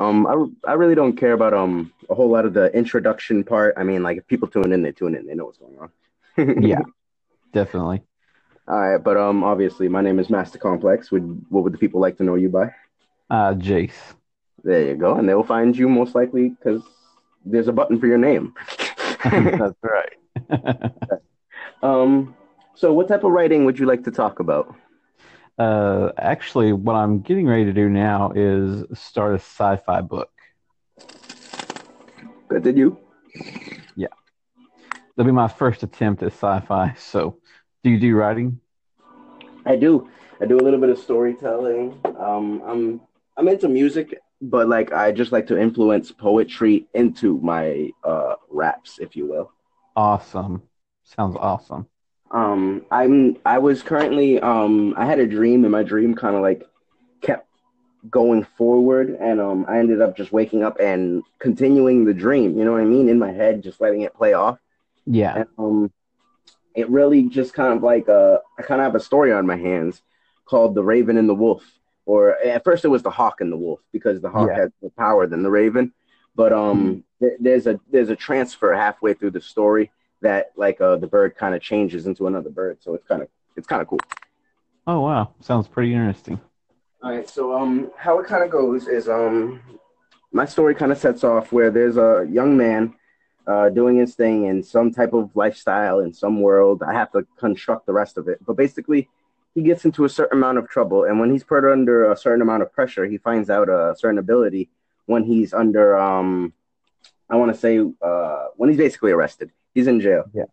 I really don't care about a whole lot of the introduction part. I mean, like, if people tune in, they tune in. They know what's going on. Yeah, definitely. All right, but obviously, my name is Master Complex. What would the people like to know you by? Jace. There you go, and they will find you most likely because there's a button for your name. That's right. So what type of writing would you like to talk about? Actually, what I'm getting ready to do now is start a sci-fi book. Good to you. Yeah. That'll be my first attempt at sci-fi. So, do you do writing? I do. I do a little bit of storytelling. I'm into music, but like I just like to influence poetry into my raps, if you will. Awesome. Sounds awesome. I had a dream, and my dream kind of like kept going forward, and I ended up just waking up and continuing the dream, you know what I mean, in my head, just letting it play off. Yeah. And, it really just kind of like I kind of have a story on my hands called The Raven and the Wolf, or at first it was The Hawk and the Wolf, because the hawk has more power than the raven, but there's a transfer halfway through the story that like the bird kind of changes into another bird, so it's kind of cool. Oh wow, sounds pretty interesting. All right, so how it kind of goes is my story kind of sets off where there's a young man doing his thing in some type of lifestyle in some world. I have to construct the rest of it, but basically he gets into a certain amount of trouble, and when he's put under a certain amount of pressure, he finds out a certain ability when he's under when he's basically arrested. He's in jail. Yeah.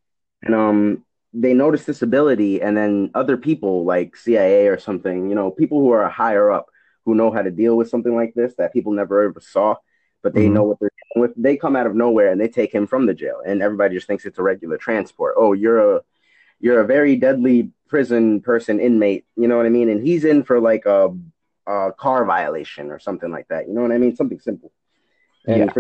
And they notice this ability, and then other people like CIA or something, you know, people who are higher up who know how to deal with something like this that people never ever saw, but they know what they're dealing with. They come out of nowhere and they take him from the jail, and everybody just thinks it's a regular transport. Oh, you're a very deadly prison person inmate, you know what I mean? And he's in for like a car violation or something like that. You know what I mean? Something simple. And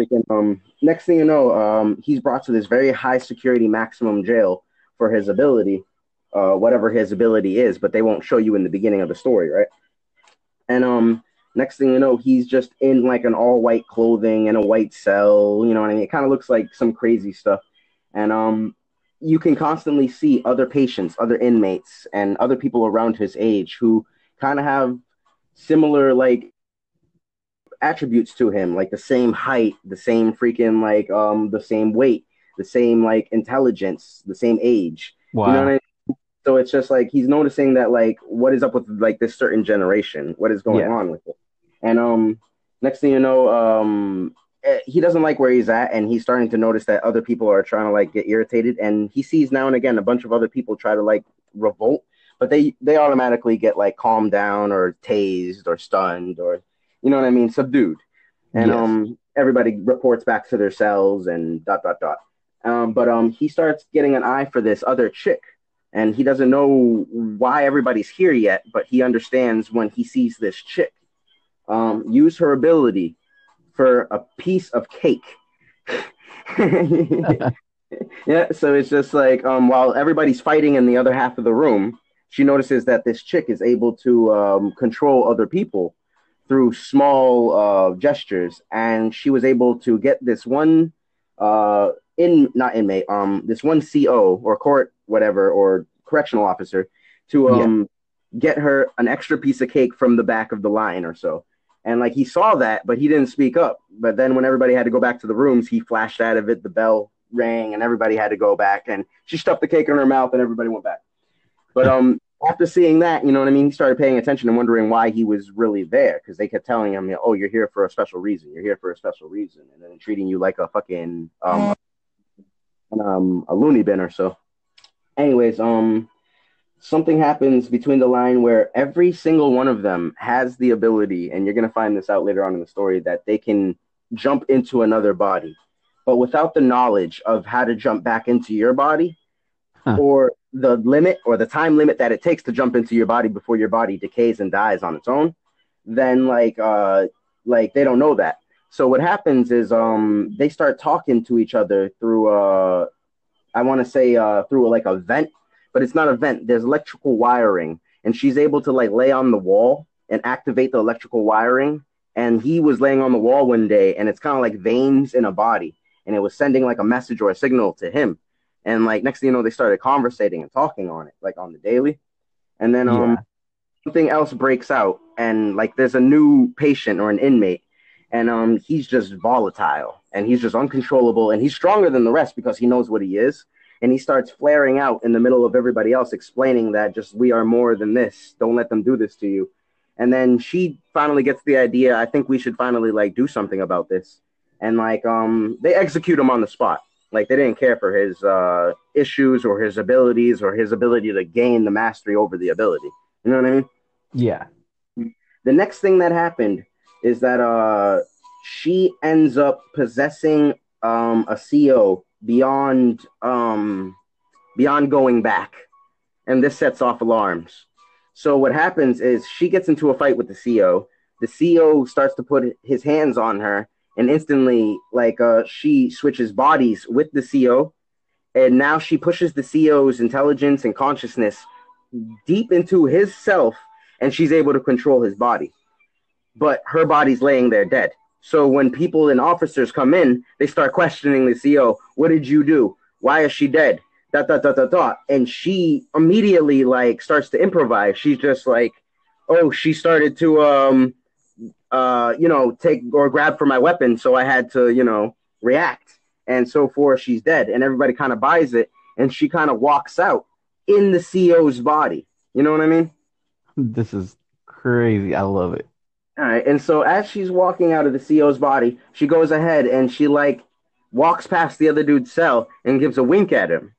next thing you know, he's brought to this very high security maximum jail for his ability, whatever his ability is, but they won't show you in the beginning of the story, right? And next thing you know, he's just in like an all-white clothing and a white cell, you know what I mean? It kind of looks like some crazy stuff. And you can constantly see other patients, other inmates, and other people around his age who kind of have similar like attributes to him, like the same height, the same freaking like the same weight, the same like intelligence, the same age. Wow. You know what I mean? So it's just like he's noticing that like what is up with like this certain generation, what is going on with it. And next thing you know, he doesn't like where he's at, and he's starting to notice that other people are trying to like get irritated, and he sees now and again a bunch of other people try to like revolt, but they automatically get like calmed down or tased or stunned or, you know what I mean, subdued. And everybody reports back to their cells and ... But he starts getting an eye for this other chick, and he doesn't know why everybody's here yet, but he understands when he sees this chick use her ability for a piece of cake. Yeah, so it's just like while everybody's fighting in the other half of the room, she notices that this chick is able to control other people through small gestures, and she was able to get this one this one CO or court whatever or correctional officer to get her an extra piece of cake from the back of the line or so. And like he saw that, but he didn't speak up. But then when everybody had to go back to the rooms, he flashed out of it, the bell rang, and everybody had to go back, and she stuffed the cake in her mouth and everybody went back. But after seeing that, you know what I mean, he started paying attention and wondering why he was really there, because they kept telling him, oh, you're here for a special reason. You're here for a special reason. And then treating you like a fucking a loony bin or so. Anyways, something happens between the line where every single one of them has the ability, and you're going to find this out later on in the story, that they can jump into another body. But without the knowledge of how to jump back into your body, or the limit or the time limit that it takes to jump into your body before your body decays and dies on its own, then like they don't know that. So what happens is they start talking to each other through through like a vent, but it's not a vent. There's electrical wiring, and she's able to like lay on the wall and activate the electrical wiring And he was laying on the wall one day, and it's kind of like veins in a body. And it was sending like a message or a signal to him. And like, next thing you know, they started conversating and talking on it, like on the daily. And then something else breaks out, and like there's a new patient or an inmate, and he's just volatile, and he's just uncontrollable, and he's stronger than the rest because he knows what he is. And he starts flaring out in the middle of everybody else, explaining that just we are more than this. Don't let them do this to you. And then she finally gets the idea, I think we should finally, like, do something about this. And, like, they execute him on the spot. Like, they didn't care for his issues or his abilities or his ability to gain the mastery over the ability. You know what I mean? Yeah. The next thing that happened is that she ends up possessing a CO beyond going back. And this sets off alarms. So what happens is she gets into a fight with the CO. The CO starts to put his hands on her, and instantly, like, she switches bodies with the CO, and now she pushes the CO's intelligence and consciousness deep into his self, and she's able to control his body. But her body's laying there dead. So when people and officers come in, they start questioning the CO. What did you do? Why is she dead? And she immediately, like, starts to improvise. She's just like, oh, she started to, take or grab for my weapon, so I had to, react. And so forth, she's dead. And everybody kind of buys it, and she kind of walks out in the CO's body. You know what I mean? This is crazy. I love it. All right, and so as she's walking out of the CO's body, she goes ahead and she, like, walks past the other dude's cell and gives a wink at him.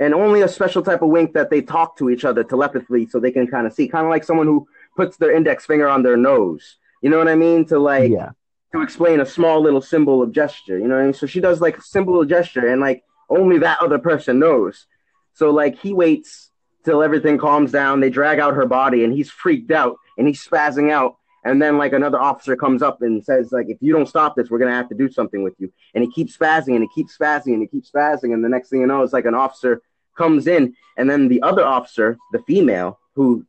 And only a special type of wink that they talk to each other telepathically, so they can kind of see. Kind of like someone who puts their index finger on their nose. You know what I mean? To like, to explain a small little symbol of gesture. You know what I mean? So she does like a symbol of gesture, and like only that other person knows. So like he waits till everything calms down. They drag out her body, and he's freaked out and he's spazzing out. And then like another officer comes up and says like, if you don't stop this, we're going to have to do something with you. And he keeps spazzing and he keeps spazzing and he keeps spazzing. And the next thing you know, it's like an officer comes in, and then the other officer, the female who,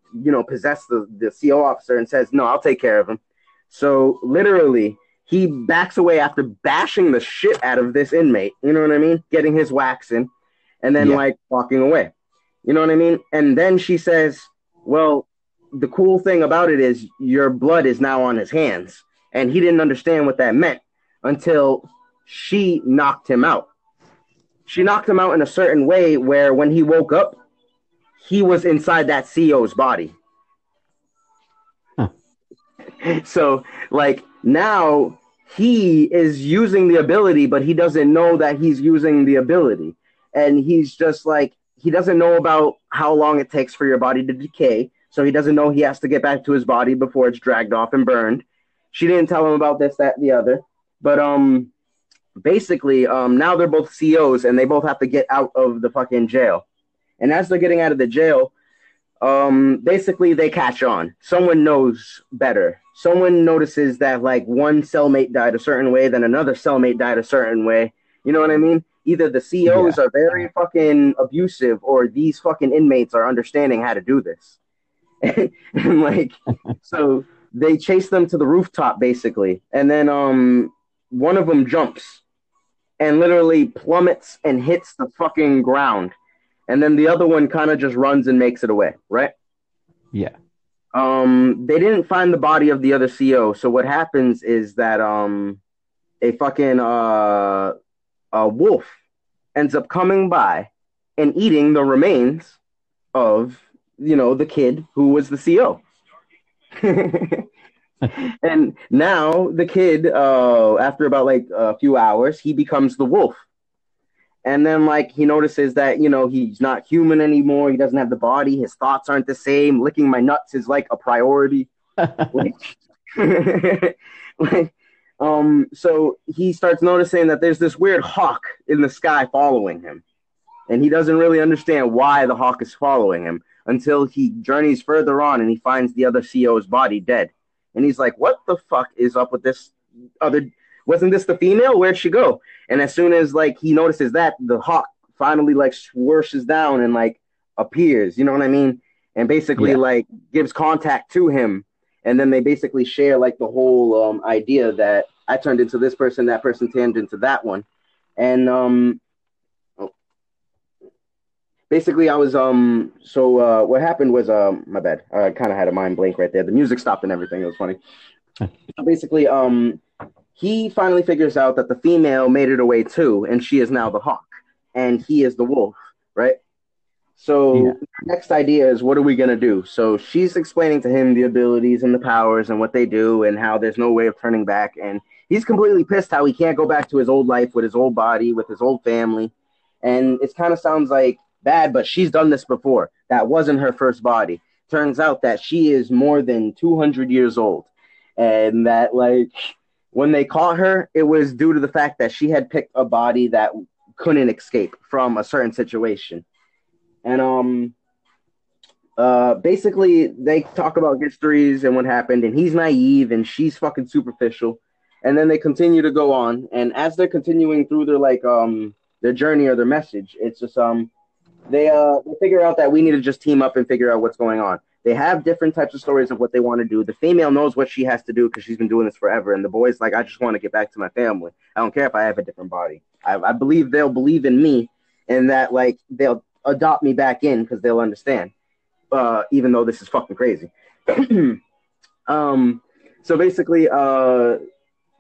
possessed the CO officer, and says, no, I'll take care of him. So literally he backs away after bashing the shit out of this inmate. You know what I mean? Getting his wax in, and then like walking away. You know what I mean? And then she says, well, the cool thing about it is your blood is now on his hands. And he didn't understand what that meant until she knocked him out. She knocked him out in a certain way where when he woke up, he was inside that CO's body. Huh. So, like, now he is using the ability, but he doesn't know that he's using the ability. And he's just like, he doesn't know about how long it takes for your body to decay. So he doesn't know he has to get back to his body before it's dragged off and burned. She didn't tell him about this, that, and the other. But basically, now they're both COs, and they both have to get out of the fucking jail. And as they're getting out of the jail, basically they catch on. Someone knows better. Someone notices that, like, one cellmate died a certain way, then another cellmate died a certain way. You know what I mean? Either the COs are very fucking abusive, or these fucking inmates are understanding how to do this. And like, so they chase them to the rooftop basically, and then one of them jumps and literally plummets and hits the fucking ground, and then the other one kind of just runs and makes it away, right? Yeah. They didn't find the body of the other CO, so what happens is that a fucking a wolf ends up coming by and eating the remains of the kid who was the CO. And now the kid, after about like a few hours, he becomes the wolf. And then like he notices that, he's not human anymore. He doesn't have the body. His thoughts aren't the same. Licking my nuts is like a priority. So he starts noticing that there's this weird hawk in the sky following him. And he doesn't really understand why the hawk is following him, until he journeys further on and he finds the other CO's body dead. And he's like, what the fuck is up with this other? Wasn't this the female? Where'd she go? And as soon as, like, he notices that, the hawk finally, like, swooshes down and, like, appears. You know what I mean? And basically, like, gives contact to him. And then they basically share like the whole idea that I turned into this person, that person turned into that one. And basically I was, what happened was, my bad, I kind of had a mind blank right there. The music stopped and everything. It was funny. Basically, he finally figures out that the female made it away too, and she is now the hawk, and he is the wolf, right? So next idea is, what are we going to do? So she's explaining to him the abilities and the powers and what they do and how there's no way of turning back. And he's completely pissed how he can't go back to his old life with his old body, with his old family. And it kind of sounds like bad, but she's done this before. That wasn't her first body. Turns out that she is more than 200 years old. And that, like, when they caught her, it was due to the fact that she had picked a body that couldn't escape from a certain situation. And basically, they talk about histories and what happened, and he's naive, and she's fucking superficial. And then they continue to go on, and as they're continuing through their like their journey or their message, it's just they figure out that we need to just team up and figure out what's going on. They have different types of stories of what they want to do. The female knows what she has to do because she's been doing this forever, and the boy's like, I just want to get back to my family. I don't care if I have a different body. I believe they'll believe in me, and that like they'll adopt me back in because they'll understand, even though this is fucking crazy. So basically,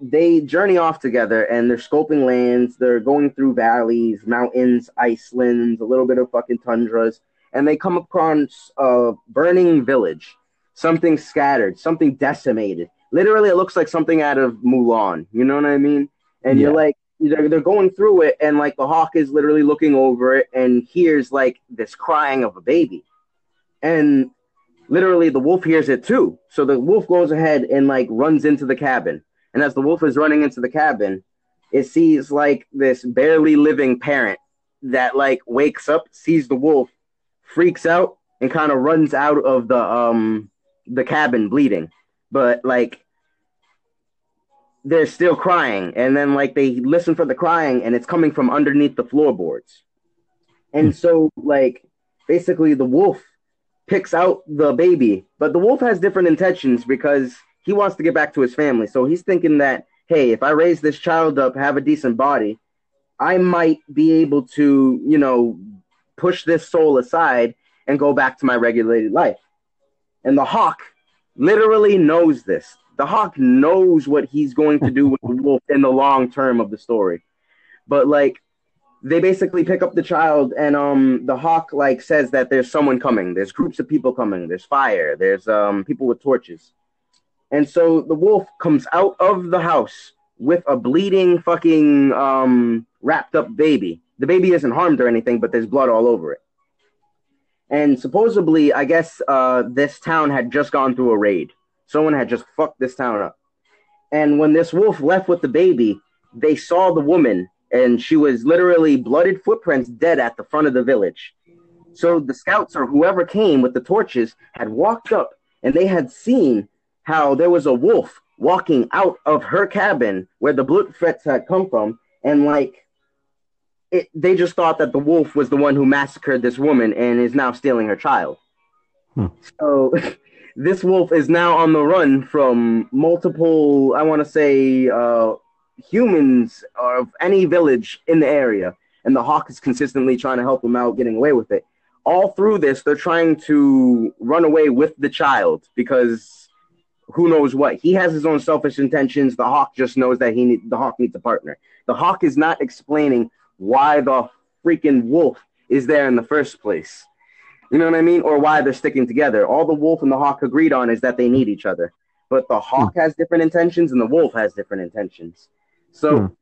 they journey off together, and they're scoping lands. They're going through valleys, mountains, icelands, a little bit of fucking tundras, and they come across a burning village, something scattered, something decimated. Literally, it looks like something out of Mulan. You know what I mean? And you're like, they're going through it, and like the hawk is literally looking over it and hears like this crying of a baby, and literally the wolf hears it too. So the wolf goes ahead and like runs into the cabin, and as the wolf is running into the cabin, it sees like this barely living parent that like wakes up, sees the wolf, freaks out, and kind of runs out of the cabin bleeding, but like they're still crying, and then like they listen for the crying, and it's coming from underneath the floorboards. And so like basically the wolf picks out the baby, but the wolf has different intentions because he wants to get back to his family. So he's thinking that, hey, if I raise this child up, have a decent body, I might be able to, you know, push this soul aside and go back to my regulated life. And the hawk literally knows this. The hawk knows what he's going to do with the wolf in the long term of the story. But, like, they basically pick up the child, and the hawk, like, says that there's someone coming. There's groups of people coming. There's fire. There's people with torches. And so the wolf comes out of the house with a bleeding fucking wrapped-up baby. The baby isn't harmed or anything, but there's blood all over it. And supposedly, I guess this town had just gone through a raid. Someone had just fucked this town up. And when this wolf left with the baby, they saw the woman, and she was literally blooded footprints dead at the front of the village. So the scouts or whoever came with the torches had walked up, and they had seen how there was a wolf walking out of her cabin where the footprints had come from. And like, they just thought that the wolf was the one who massacred this woman and is now stealing her child. So... this wolf is now on the run from multiple, I want to say, humans of any village in the area. And the hawk is consistently trying to help him out, getting away with it. All through this, they're trying to run away with the child because who knows what. He has his own selfish intentions. The hawk just knows that the hawk needs a partner. The hawk is not explaining why the freaking wolf is there in the first place. You know what I mean? Or why they're sticking together. All the wolf and the hawk agreed on is that they need each other. But the hawk has different intentions and the wolf has different intentions. So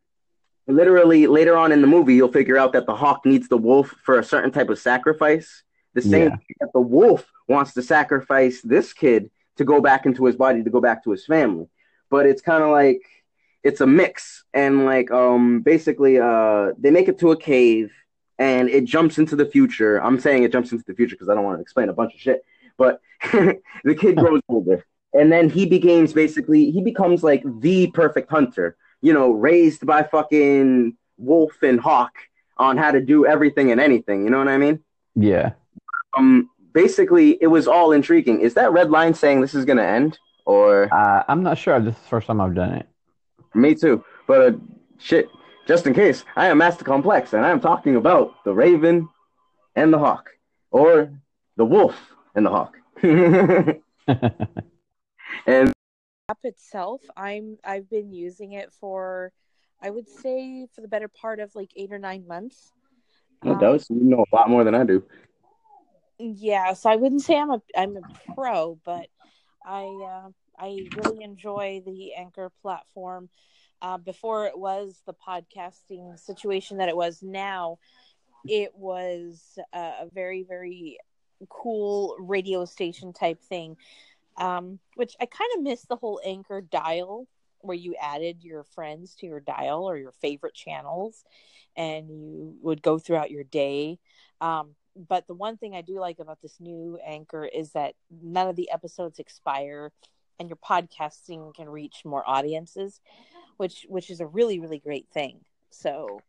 literally later on in the movie, you'll figure out that the hawk needs the wolf for a certain type of sacrifice. The same thing that the wolf wants to sacrifice this kid to go back into his body, to go back to his family. But it's kind of like, it's a mix. And like basically they make it to a cave. And it jumps into the future. I'm saying it jumps into the future because I don't want to explain a bunch of shit. But the kid grows older. And then he becomes like the perfect hunter. You know, raised by fucking wolf and hawk on how to do everything and anything. You know what I mean? Yeah. Basically, it was all intriguing. Is that red line saying this is going to end? or I'm not sure. This is the first time I've done it. Me too. But shit, just in case, I am Master Complex, and I am talking about the raven and the hawk, or the wolf and the hawk. And the app itself, I've been using it for, I would say, for the better part of like 8 or 9 months. Well, you know a lot more than I do. Yeah, so I wouldn't say I'm a pro, but I really enjoy the Anchor platform. Before it was the podcasting situation that it was now, it was a very, very cool radio station type thing, which I kind of miss the whole Anchor dial where you added your friends to your dial or your favorite channels and you would go throughout your day. But the one thing I do like about this new Anchor is that none of the episodes expire and your podcasting can reach more audiences, which is a really, really great thing. So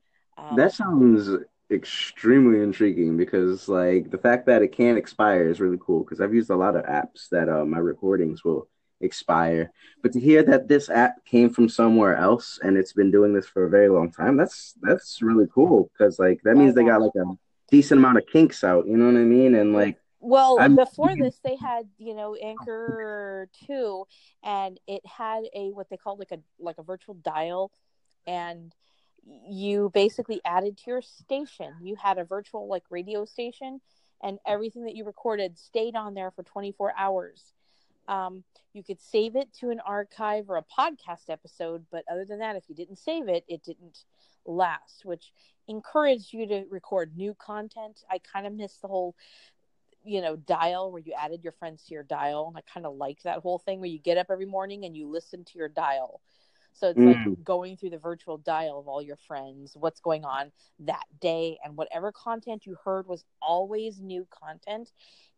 that sounds extremely intriguing because like the fact that it can expire is really cool because I've used a lot of apps that my recordings will expire. But to hear that this app came from somewhere else and it's been doing this for a very long time, that's really cool because like that means they got like a decent amount of kinks out, you know what I mean? And like, well, before this, they had, you know, Anchor 2, and it had a what they called like a virtual dial, and you basically added to your station. You had a virtual like radio station, and everything that you recorded stayed on there for 24 hours. You could save it to an archive or a podcast episode, but other than that, if you didn't save it, it didn't last, which encouraged you to record new content. I kind of miss the whole, you know, dial where you added your friends to your dial. And I kind of like that whole thing where you get up every morning and you listen to your dial. So it's like going through the virtual dial of all your friends, what's going on that day, and whatever content you heard was always new content.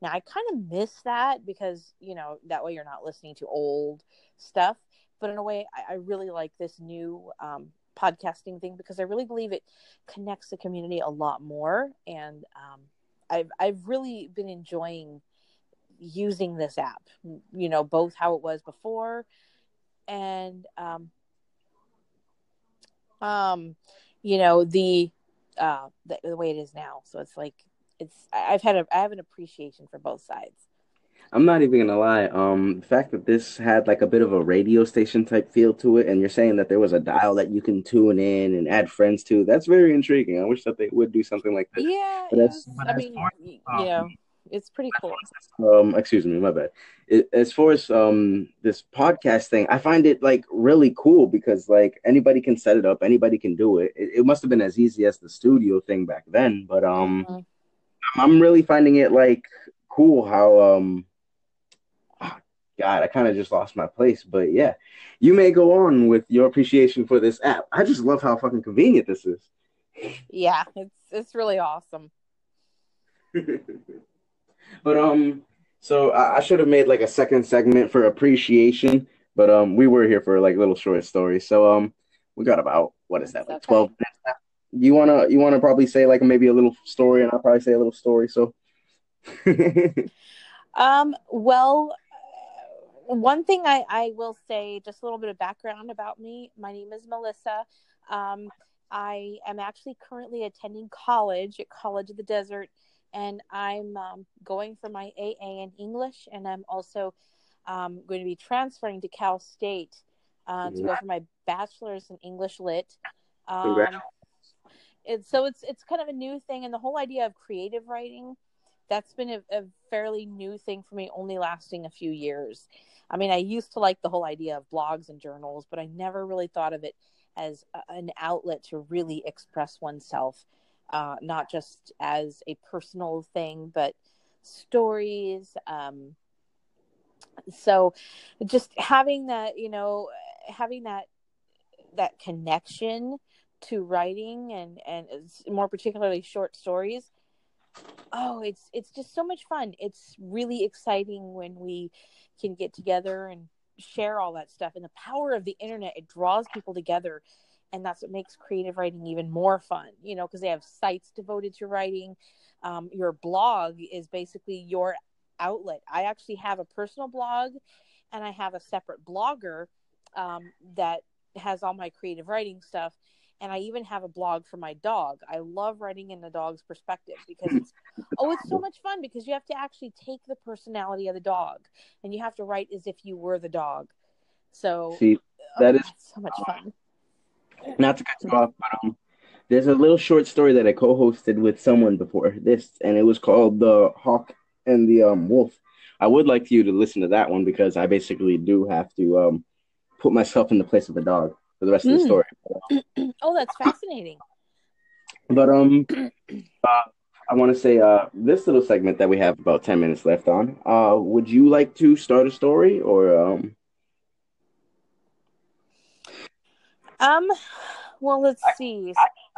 Now, I kind of miss that because, you know, that way you're not listening to old stuff. But in a way, I really like this new podcasting thing because I really believe it connects the community a lot more. And, I've really been enjoying using this app, you know, both how it was before and, you know, the way it is now. So it's like, I have an appreciation for both sides. I'm not even going to lie. The fact that this had like a bit of a radio station type feel to it, and you're saying that there was a dial that you can tune in and add friends to, that's very intriguing. I wish that they would do something like that. Yeah, it's pretty cool. Excuse me, my bad. As far as this podcast thing, I find it like really cool because like anybody can set it up, anybody can do it. It must have been as easy as the studio thing back then, but I'm really finding it like cool how God, I kind of just lost my place, but yeah, you may go on with your appreciation for this app. I just love how fucking convenient this is. Yeah, it's really awesome. But so I should have made like a second segment for appreciation, but we were here for like little short stories, so we got about 12 minutes left. You wanna probably say like maybe a little story, and I'll probably say a little story. So, well. One thing I will say, just a little bit of background about me. My name is Melissa. I am actually currently attending college at College of the Desert, and I'm going for my AA in English, and I'm also going to be transferring to Cal State to go for my bachelor's in English Lit. It's kind of a new thing, and the whole idea of creative writing, that's been a fairly new thing for me, only lasting a few years. I mean, I used to like the whole idea of blogs and journals, but I never really thought of it as an outlet to really express oneself, not just as a personal thing, but stories. So just having that, you know, having that connection to writing and more particularly short stories, oh, it's just so much fun. It's really exciting when we can get together and share all that stuff. And the power of the internet, it draws people together. And that's what makes creative writing even more fun, you know, because they have sites devoted to writing. Your blog is basically your outlet. I actually have a personal blog, and I have a separate blogger that has all my creative writing stuff. And I even have a blog for my dog. I love writing in the dog's perspective because it's so much fun because you have to actually take the personality of the dog and you have to write as if you were the dog. So see, that's so much fun. Not to cut you off, but there's a little short story that I co-hosted with someone before this, and it was called The Hawk and the Wolf. I would like you to listen to that one because I basically do have to put myself in the place of a dog for the rest of the story. Oh, that's fascinating. But I want to say this little segment that we have about 10 minutes left on, would you like to start a story or... Well, let's see.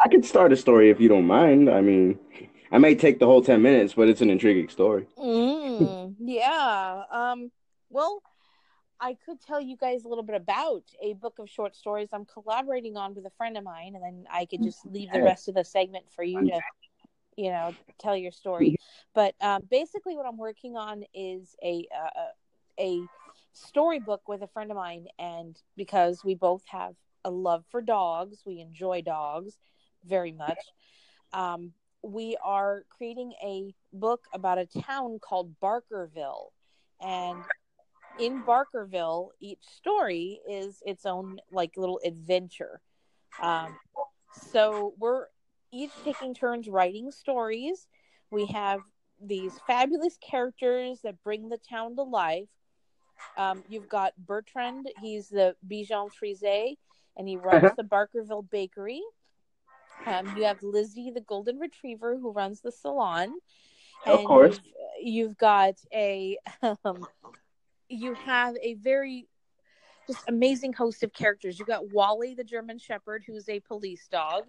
I could start a story if you don't mind. I mean, I may take the whole 10 minutes, but it's an intriguing story. Yeah. Well, I could tell you guys a little bit about a book of short stories I'm collaborating on with a friend of mine, and then I could just leave the rest of the segment for you to, you know, tell your story. But basically what I'm working on is a storybook with a friend of mine, and because we both have a love for dogs, we enjoy dogs very much. We are creating a book about a town called Barkerville, and in Barkerville, each story is its own like little adventure. So we're each taking turns writing stories. We have these fabulous characters that bring the town to life. You've got Bertrand; he's the Bichon Frise, and he runs the Barkerville Bakery. You have Lizzie, the Golden Retriever, who runs the salon. And of course, you've got a very just amazing host of characters. You've got Wally, the German Shepherd, who's a police dog.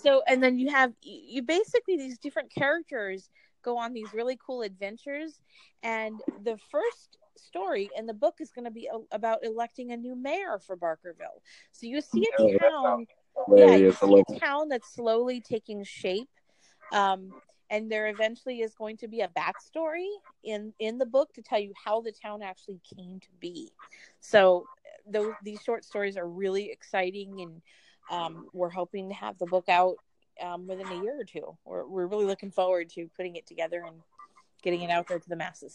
So, and then you basically these different characters go on these really cool adventures, and the first story in the book is going to be about electing a new mayor for Barkerville. So you see a town, a town that's slowly taking shape, and there eventually is going to be a backstory in the book to tell you how the town actually came to be. So these short stories are really exciting, and we're hoping to have the book out within a year or two. We're really looking forward to putting it together and getting it out there to the masses.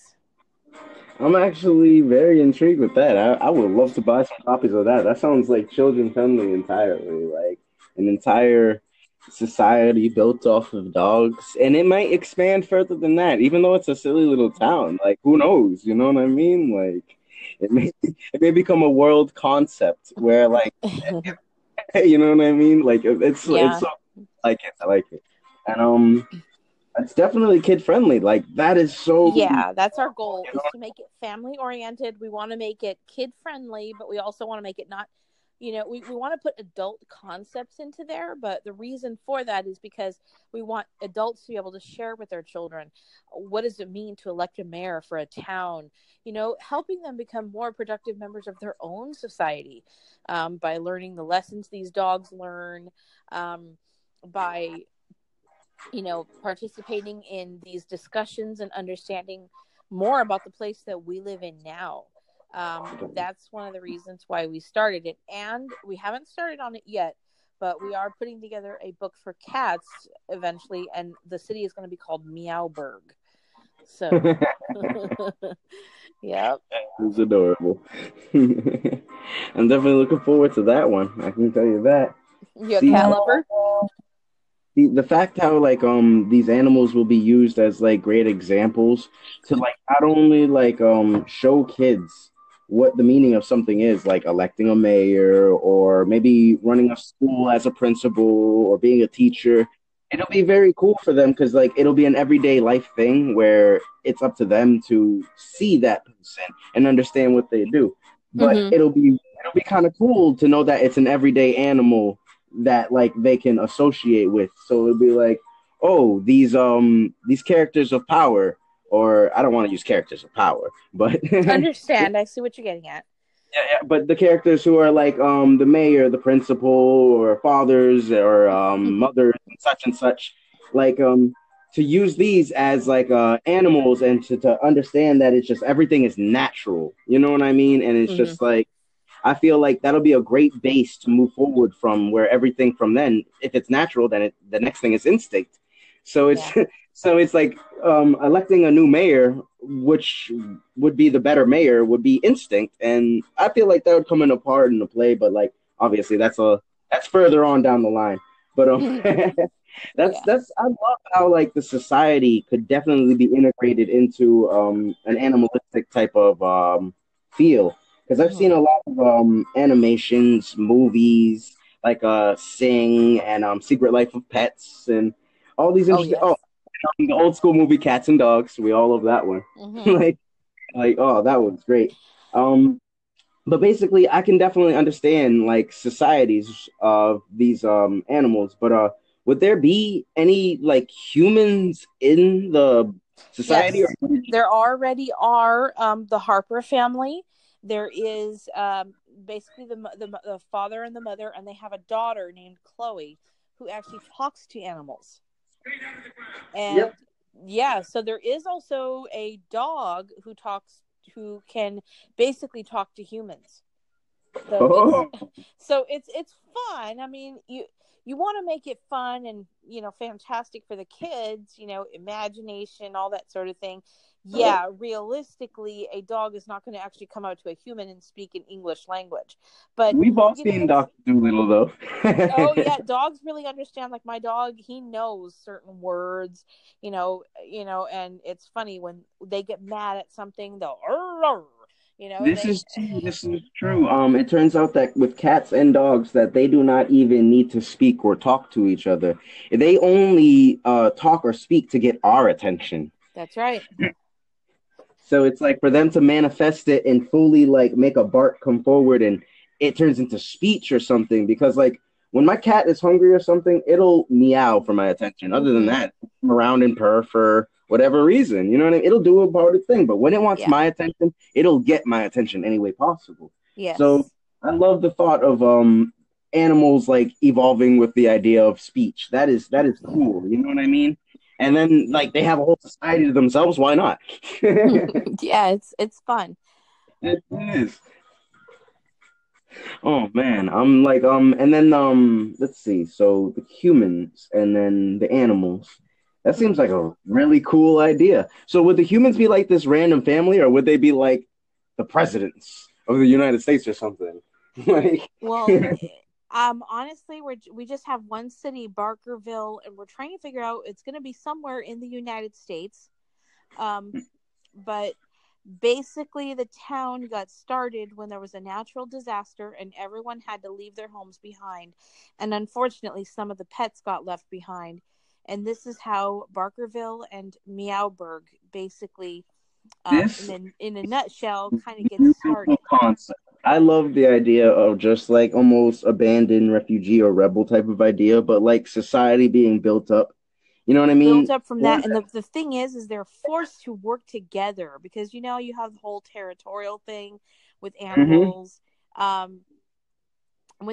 I'm actually very intrigued with that. I would love to buy some copies of that. That sounds like children's family entirely, like an entire society built off of dogs. And it might expand further than that, even though it's a silly little town. Like, who knows? You know what I mean? Like, it may become a world concept where, like, you know what I mean? Like, it's so, I like it. And, it's definitely kid-friendly. Like, that is so... Yeah, that's our goal, is to make it family-oriented. We want to make it kid-friendly, but we also want to make it not... You know, we want to put adult concepts into there, but the reason for that is because we want adults to be able to share with their children, what does it mean to elect a mayor for a town? You know, helping them become more productive members of their own society by learning the lessons these dogs learn, by... you know, participating in these discussions and understanding more about the place that we live in now. That's one of the reasons why we started it. And we haven't started on it yet, but we are putting together a book for cats eventually, and the city is going to be called Meowburg. So, yeah. It's adorable. I'm definitely looking forward to that one. I can tell you that. You a cat lover? The fact how like these animals will be used as like great examples to like not only like show kids what the meaning of something is, like electing a mayor or maybe running a school as a principal or being a teacher. It'll be very cool for them because like it'll be an everyday life thing where it's up to them to see that person and understand what they do. But it'll be kind of cool to know that it's an everyday animal that like they can associate with. So it'll be like, oh, these characters of power, or I don't want to use characters of power, but understand. I see what you're getting at. Yeah, but the characters who are like the mayor, the principal, or fathers, or mothers, and such like to use these as like animals and to understand that it's just everything is natural. You know what I mean? And it's just like, I feel like that'll be a great base to move forward from, where everything from then, if it's natural, then the next thing is instinct. So it's like electing a new mayor, which would be the better mayor, would be instinct. And I feel like that would come into part in the play. But like, obviously, that's further on down the line. But that's I love how like the society could definitely be integrated into an animalistic type of feel. Because I've seen a lot of animations, movies, like Sing and Secret Life of Pets and all these interesting... the old school movie Cats and Dogs. We all love that one. Like, oh, that one's great. But basically, I can definitely understand, like, societies of these animals. But would there be any, like, humans in the society? Yes. There already are the Harper family. There is basically the father and the mother, and they have a daughter named Chloe who actually talks to animals. And so there is also a dog who can basically talk to humans. So, it's fun. I mean, you want to make it fun and, you know, fantastic for the kids, you know, imagination, all that sort of thing. Yeah, realistically, a dog is not going to actually come out to a human and speak in English language. But we've all seen Dr. Dolittle, though. Dogs really understand. Like my dog, he knows certain words, you know, and it's funny when they get mad at something, they'll, you know. This is true. It turns out that with cats and dogs, that they do not even need to speak or talk to each other. They only talk or speak to get our attention. That's right. So it's like for them to manifest it and fully like make a bark come forward and it turns into speech or something, because like when my cat is hungry or something, it'll meow for my attention. Other than that, I'm around and purr for whatever reason. You know what I mean? It'll do about its thing, but when it wants my attention, it'll get my attention any way possible. Yes. So I love the thought of animals like evolving with the idea of speech. That is cool. You know what I mean? And then, like, they have a whole society to themselves. Why not? It's fun. It is. Oh man, I'm like and then let's see. So the humans and then the animals. That seems like a really cool idea. So would the humans be like this random family, or would they be like the presidents of the United States or something? Like, well. Honestly, we just have one city, Barkerville, and we're trying to figure out, it's going to be somewhere in the United States. But basically the town got started when there was a natural disaster and everyone had to leave their homes behind. And unfortunately, some of the pets got left behind. And this is how Barkerville and Meowburg basically, in a nutshell, kind of gets started. Concept. I love the idea of just like almost abandoned refugee or rebel type of idea, but like society being built up. You know what I mean? Built up from that. And the thing is they're forced to work together because, you know, you have the whole territorial thing with animals. When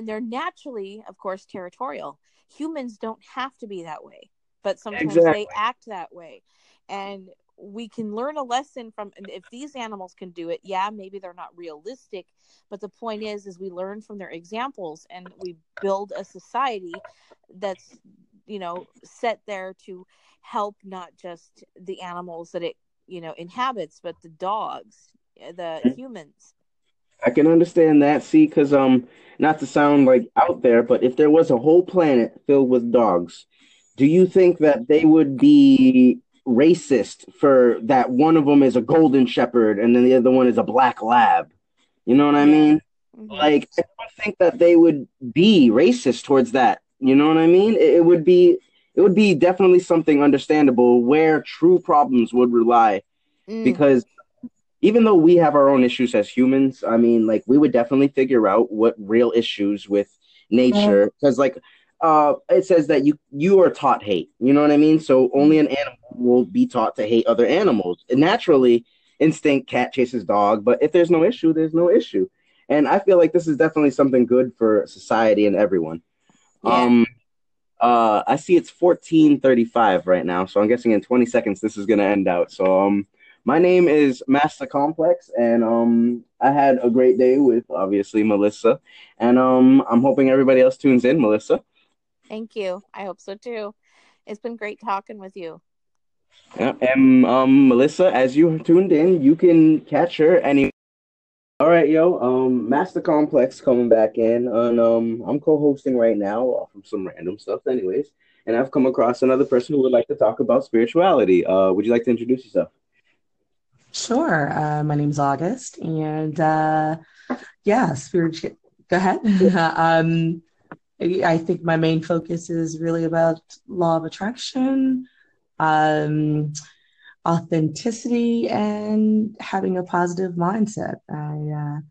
they're naturally, of course, territorial, humans don't have to be that way, but sometimes they act that way. And we can learn a lesson from, if these animals can do it, maybe they're not realistic, but the point is we learn from their examples and we build a society that's, you know, set there to help not just the animals that it, you know, inhabits, but the dogs, the humans. I can understand that. See, because not to sound like out there, but if there was a whole planet filled with dogs, do you think that they would be racist for that one of them is a golden shepherd and then the other one is a black lab? You know what I mean? Like, I don't think that they would be racist towards that. You know what I mean? It would be definitely something understandable where true problems would rely, because even though we have our own issues as humans, I mean, like, we would definitely figure out what real issues with nature, because like it says that you are taught hate. You know what I mean? So only an animal will be taught to hate other animals. And naturally, instinct, cat chases dog. But if there's no issue, there's no issue. And I feel like this is definitely something good for society and everyone. I see it's 14:35 right now, so I'm guessing in 20 seconds this is going to end out. So my name is Master Complex, and I had a great day with, obviously, Melissa. And I'm hoping everybody else tunes in, Melissa. Thank you. I hope so, too. It's been great talking with you. Yeah, and Melissa, as you tuned in, you can catch her anywhere. All right, yo, Master Complex coming back in, and I'm co-hosting right now off of some random stuff anyways, and I've come across another person who would like to talk about spirituality. Would you like to introduce yourself? Sure. My name's August, and go ahead. I think my main focus is really about law of attraction, authenticity, and having a positive mindset. I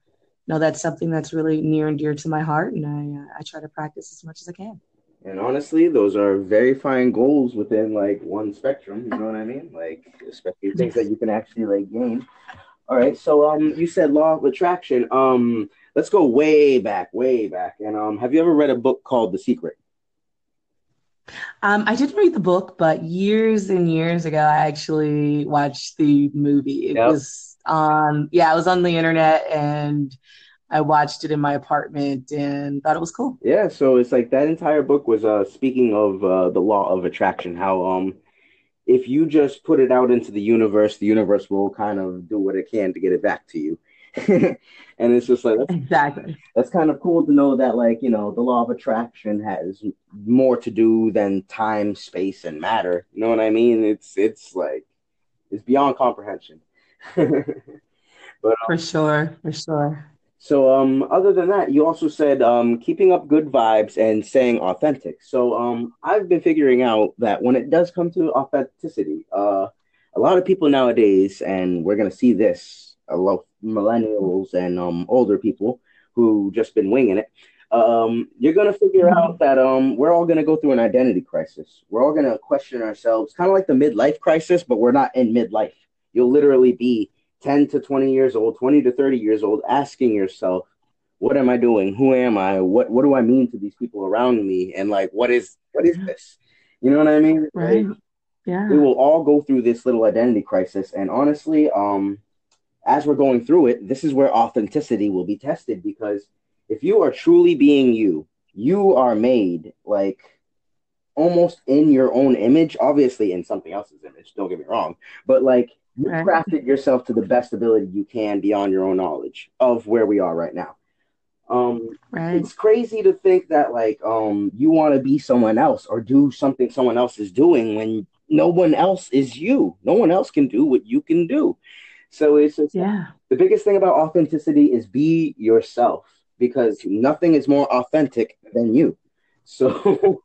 know that's something that's really near and dear to my heart, and I try to practice as much as I can. And honestly, those are very fine goals within like one spectrum, you know what I mean? Like, especially things that you can actually like gain. All right, so you said law of attraction. Let's go way back. And have you ever read a book called The Secret? I didn't read the book, but years and years ago, I actually watched the movie. It was on the internet, and I watched it in my apartment and thought it was cool. Yeah, so it's like that entire book was speaking of the law of attraction, how if you just put it out into the universe will kind of do what it can to get it back to you. And it's just like that's kind of cool to know that, like, you know, the law of attraction has more to do than time, space, and matter. You know what I mean? It's like it's beyond comprehension. But for sure. So other than that, you also said keeping up good vibes and staying authentic. So I've been figuring out that when it does come to authenticity, a lot of people nowadays, and we're gonna see this a lot, millennials and older people who just been winging it, you're going to figure out that we're all going to go through an identity crisis. We're all going to question ourselves, kind of like the midlife crisis, but we're not in midlife. You'll literally be 10 to 20 years old, 20 to 30 years old, asking yourself, what am I doing? Who am I? What do I mean to these people around me? And like, what is this? You know what I mean? Right. Yeah. We will all go through this little identity crisis. And honestly, as we're going through it, this is where authenticity will be tested, because if you are truly being you are made like almost in your own image, obviously in something else's image, don't get me wrong, but like you crafted yourself to the best ability you can beyond your own knowledge of where we are right now. It's crazy to think that like you want to be someone else or do something someone else is doing when no one else is you. No one else can do what you can do. So it's just, the biggest thing about authenticity is be yourself, because nothing is more authentic than you. So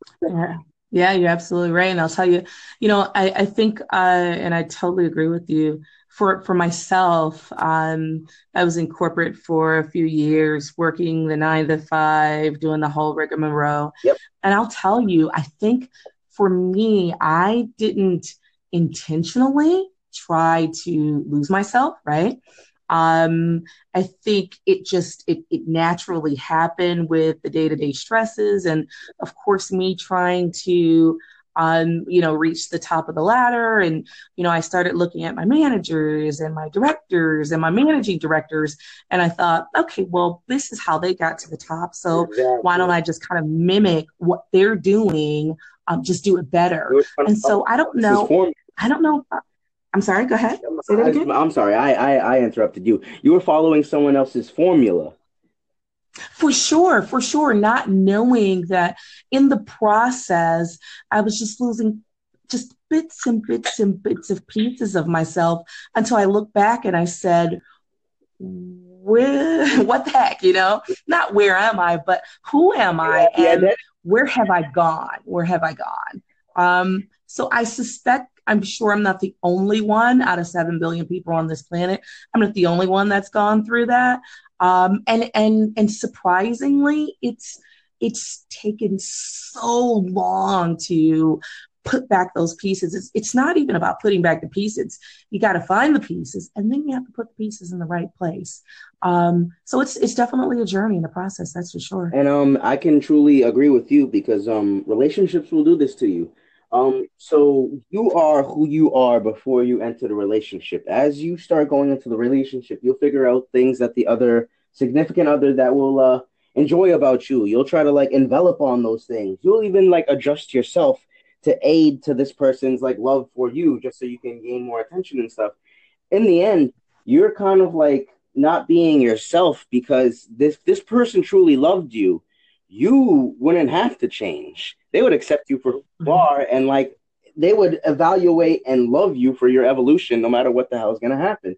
yeah, you're absolutely right. And I'll tell you, you know, I think, and I totally agree with you. For myself, I was in corporate for a few years, working the 9 to 5, doing the whole rigmarole. Yep. And I'll tell you, I think for me, I didn't intentionally try to lose myself, right? I think it just it naturally happened with the day-to-day stresses, and of course me trying to reach the top of the ladder. And you know, I started looking at my managers and my directors and my managing directors, and I thought, okay, well, this is how they got to the top, so why don't I just kind of mimic what they're doing, just do it better. And so I don't know. I'm sorry, go ahead. Say that again. I'm sorry, I interrupted you. You were following someone else's formula. For sure. Not knowing that in the process, I was just losing just bits of pieces of myself, until I looked back and I said, what the heck, you know? Not where am I, but who am I? And where have I gone? So I suspect, I'm sure I'm not the only one out of 7 billion people on this planet. I'm not the only one that's gone through that. And surprisingly, it's taken so long to put back those pieces. It's not even about putting back the pieces. You got to find the pieces, and then you have to put the pieces in the right place. So it's definitely a journey and a process, that's for sure. And I can truly agree with you because relationships will do this to you. So you are who you are before you enter the relationship. As you start going into the relationship, you'll figure out things that the other significant other that will enjoy about you. You'll try to like envelop on those things. You'll even like adjust yourself to aid to this person's like love for you, just so you can gain more attention and stuff. In the end, you're kind of like not being yourself because this person truly loved you. You wouldn't have to change. They would accept you for who you are, and like they would evaluate and love you for your evolution, no matter what the hell is going to happen.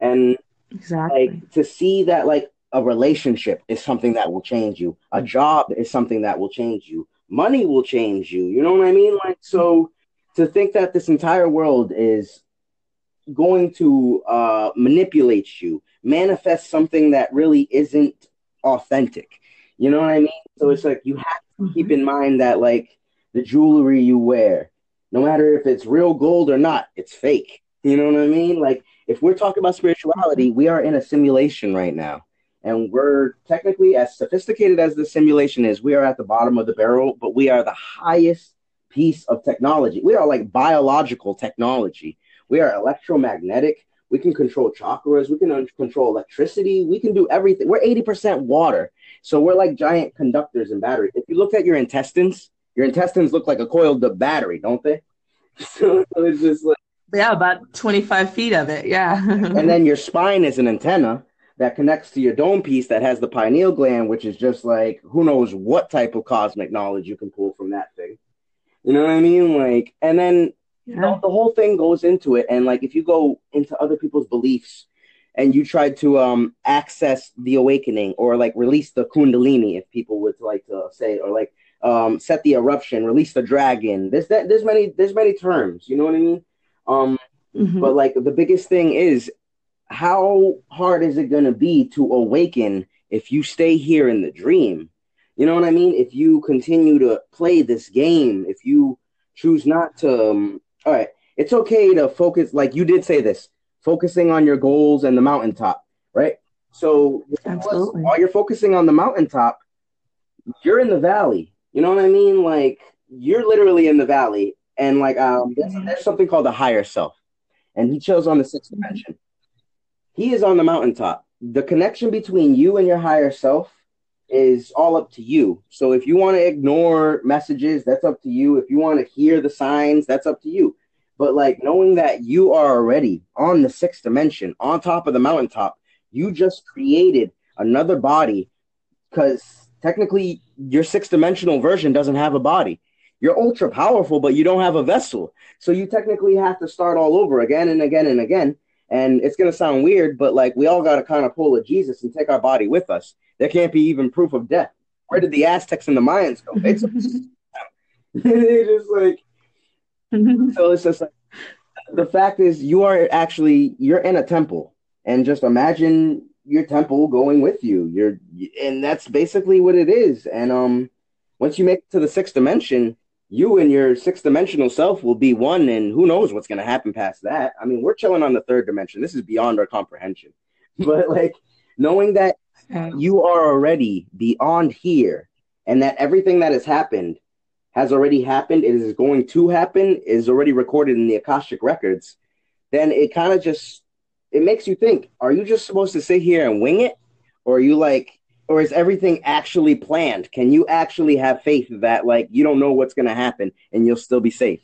And exactly, like to see that like a relationship is something that will change you. A job is something that will change you. Money will change you. You know what I mean? Like, so to think that this entire world is going to manipulate you, manifest something that really isn't authentic. You know what I mean? So it's like you have to keep in mind that like the jewelry you wear, no matter if it's real gold or not, it's fake. You know what I mean? Like if we're talking about spirituality, we are in a simulation right now. And we're technically, as sophisticated as the simulation is, we are at the bottom of the barrel, but we are the highest piece of technology. We are like biological technology. We are electromagnetic. We can control chakras. We can control electricity. We can do everything. We're 80% water. So we're like giant conductors and batteries. If you look at your intestines look like a coiled up battery, don't they? So it's just like... Yeah, about 25 feet of it, yeah. And then your spine is an antenna that connects to your dome piece that has the pineal gland, which is just like, who knows what type of cosmic knowledge you can pull from that thing. You know what I mean? Like, and then... You know, the whole thing goes into it. And like, if you go into other people's beliefs and you try to access the awakening or like release the Kundalini, if people would like to say, or like set the eruption, release the dragon, there's many terms, you know what I mean? But like the biggest thing is, how hard is it going to be to awaken if you stay here in the dream? You know what I mean? If you continue to play this game, if you choose not to... all right, it's okay to focus, like you did say this, focusing on your goals and the mountaintop, right? So while you're focusing on the mountaintop, you're in the valley. You know what I mean? Like, you're literally in the valley. And like, there's something called the higher self. And he chills on the sixth dimension. He is on the mountaintop. The connection between you and your higher self is all up to you. So if you want to ignore messages, that's up to you. If you want to hear the signs, that's up to you. But like knowing that you are already on the sixth dimension, on top of the mountaintop, you just created another body, because technically your sixth dimensional version doesn't have a body. You're ultra powerful, but you don't have a vessel. So you technically have to start all over again and again and again. And it's going to sound weird, but like we all got to kind of pull a Jesus and take our body with us. There can't be even proof of death. Where did the Aztecs and the Mayans go? It's just like, so it's just like, the fact is you are actually, you're in a temple, and just imagine your temple going with you. And that's basically what it is. And once you make it to the sixth dimension, you and your sixth dimensional self will be one, and who knows what's going to happen past that. I mean, we're chilling on the third dimension. This is beyond our comprehension. But like knowing that you are already beyond here, and that everything that has already happened, it is going to happen, is already recorded in the Akashic records, then it kind of just, it makes you think, are you just supposed to sit here and wing it? Or are you like, or is everything actually planned? Can you actually have faith that, like, you don't know what's going to happen and you'll still be safe?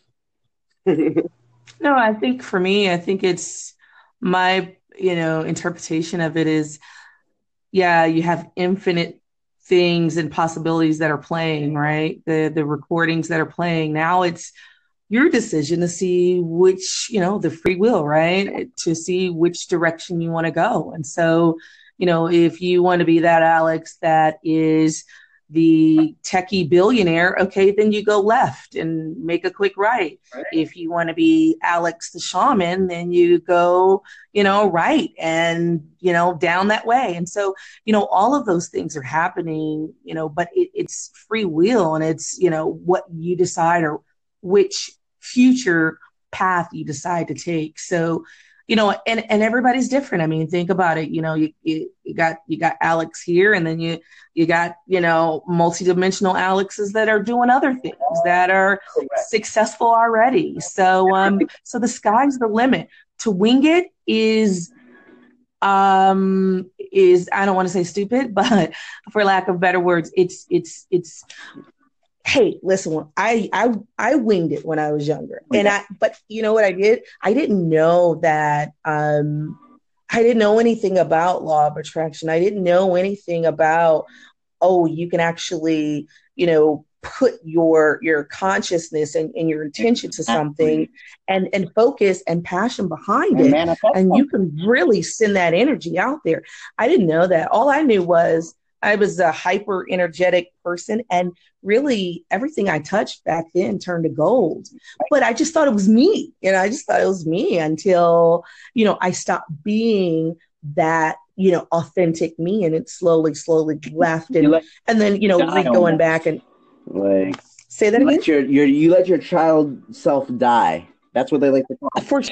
No, I think for me, I think it's my, interpretation of it is, yeah, you have infinite things and possibilities that are playing, right? The recordings that are playing. Now it's your decision to see which, the free will, right? To see which direction you want to go. And so, if you want to be that Alex that is the techie billionaire, okay, then you go left and make a quick right. If you want to be Alex the shaman, then you go, right and, down that way. And so, all of those things are happening, but it's free will, and it's, what you decide or which future path you decide to take. So, you know, and everybody's different. I mean, think about it. You know, you got Alex here, and then you got, you know, multidimensional Alexes that are doing other things that are successful already. So, so the sky's the limit. To wing it is I don't want to say stupid, but for lack of better words, it's. Hey, listen, I winged it when I was younger. And but you know what I did? I didn't know that, I didn't know anything about law of attraction. I didn't know anything about, oh, you can actually, you know, put your consciousness and your intention to something and focus and passion behind it. And you can really send that energy out there. I didn't know that. All I knew was I was a hyper energetic person, and really everything I touched back then turned to gold, but I just thought it was me. You know, I just thought it was me until, you know, I stopped being that, you know, authentic me, and it slowly left. And then, you know, going back and like, say that again. You let your child self die. That's what they like to call it. For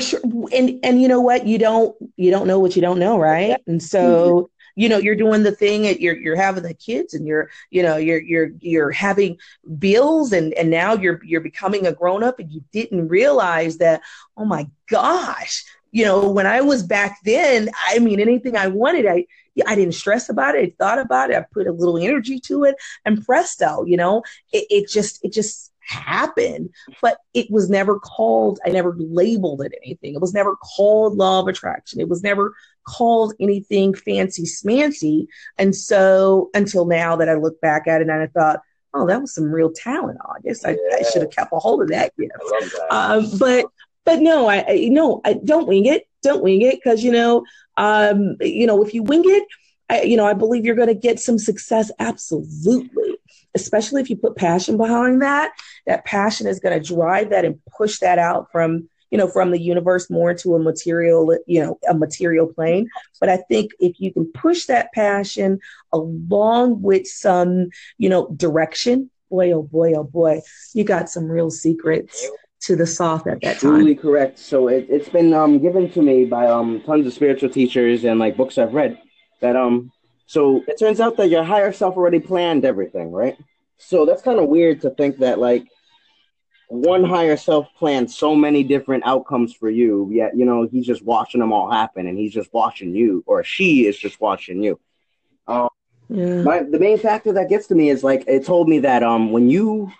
sure. And you know what, you don't know what you don't know. Right. And so, you know, you're doing the thing at you're having the kids, and you're having bills, and now you're becoming a grown up, and you didn't realize that, oh my gosh, you know, when I was back then, I mean, anything I wanted, I didn't stress about it. I thought about it. I put a little energy to it, and presto, you know, it just happened, but it was never called, I never labeled it anything. It was never called law of attraction. It was never called anything fancy smancy. And so until now that I look back at it, and I thought, oh, that was some real talent, August. I should have kept a hold of that gift. But no, I don't wing it. Don't wing it. Cause you know, if you wing it, I believe you're going to get some success. Absolutely. Especially if you put passion behind that, that passion is going to drive that and push that out from, you know, from the universe more into a material plane. But I think if you can push that passion along with some, you know, direction, boy, you got some real secrets to the soft at that time. Truly correct. So it's been given to me by tons of spiritual teachers and like books I've read that, so it turns out that your higher self already planned everything, right? So that's kind of weird to think that, like, one higher self planned so many different outcomes for you, yet, you know, he's just watching them all happen, and he's just watching you, or she is just watching you. The main factor that gets to me is, like, it told me that when you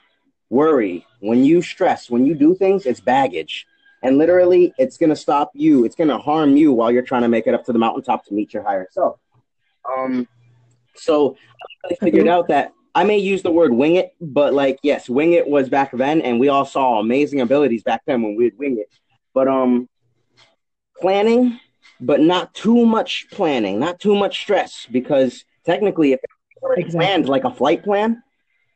worry, when you stress, when you do things, it's baggage. And literally, it's going to stop you. It's going to harm you while you're trying to make it up to the mountaintop to meet your higher self. So I figured out that I may use the word wing it, but like, yes, wing it was back then. And we all saw amazing abilities back then when we'd wing it, but, planning, but not too much planning, not too much stress, because technically if it's already planned like a flight plan,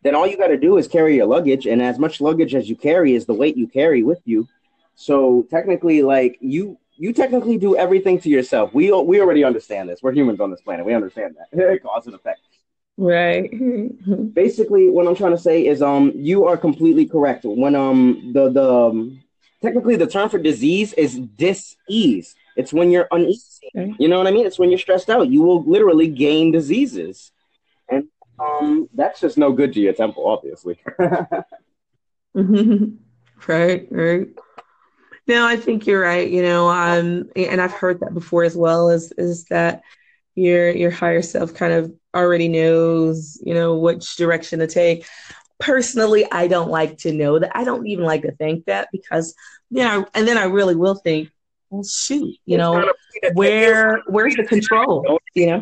then all you got to do is carry your luggage, and as much luggage as you carry is the weight you carry with you. So technically, like you technically do everything to yourself. We already understand this. We're humans on this planet. We understand that. Cause and effect. Right. Basically, what I'm trying to say is, you are completely correct. When technically the term for disease is dis-ease. It's when you're uneasy. Okay. You know what I mean? It's when you're stressed out. You will literally gain diseases, and that's just no good to your temple, obviously. Right. No, I think you're right. You know, and I've heard that before as well, is that your higher self kind of already knows, you know, which direction to take. Personally, I don't like to know that. I don't even like to think that, because then I really will think, well, shoot, you know, where's the control? You know,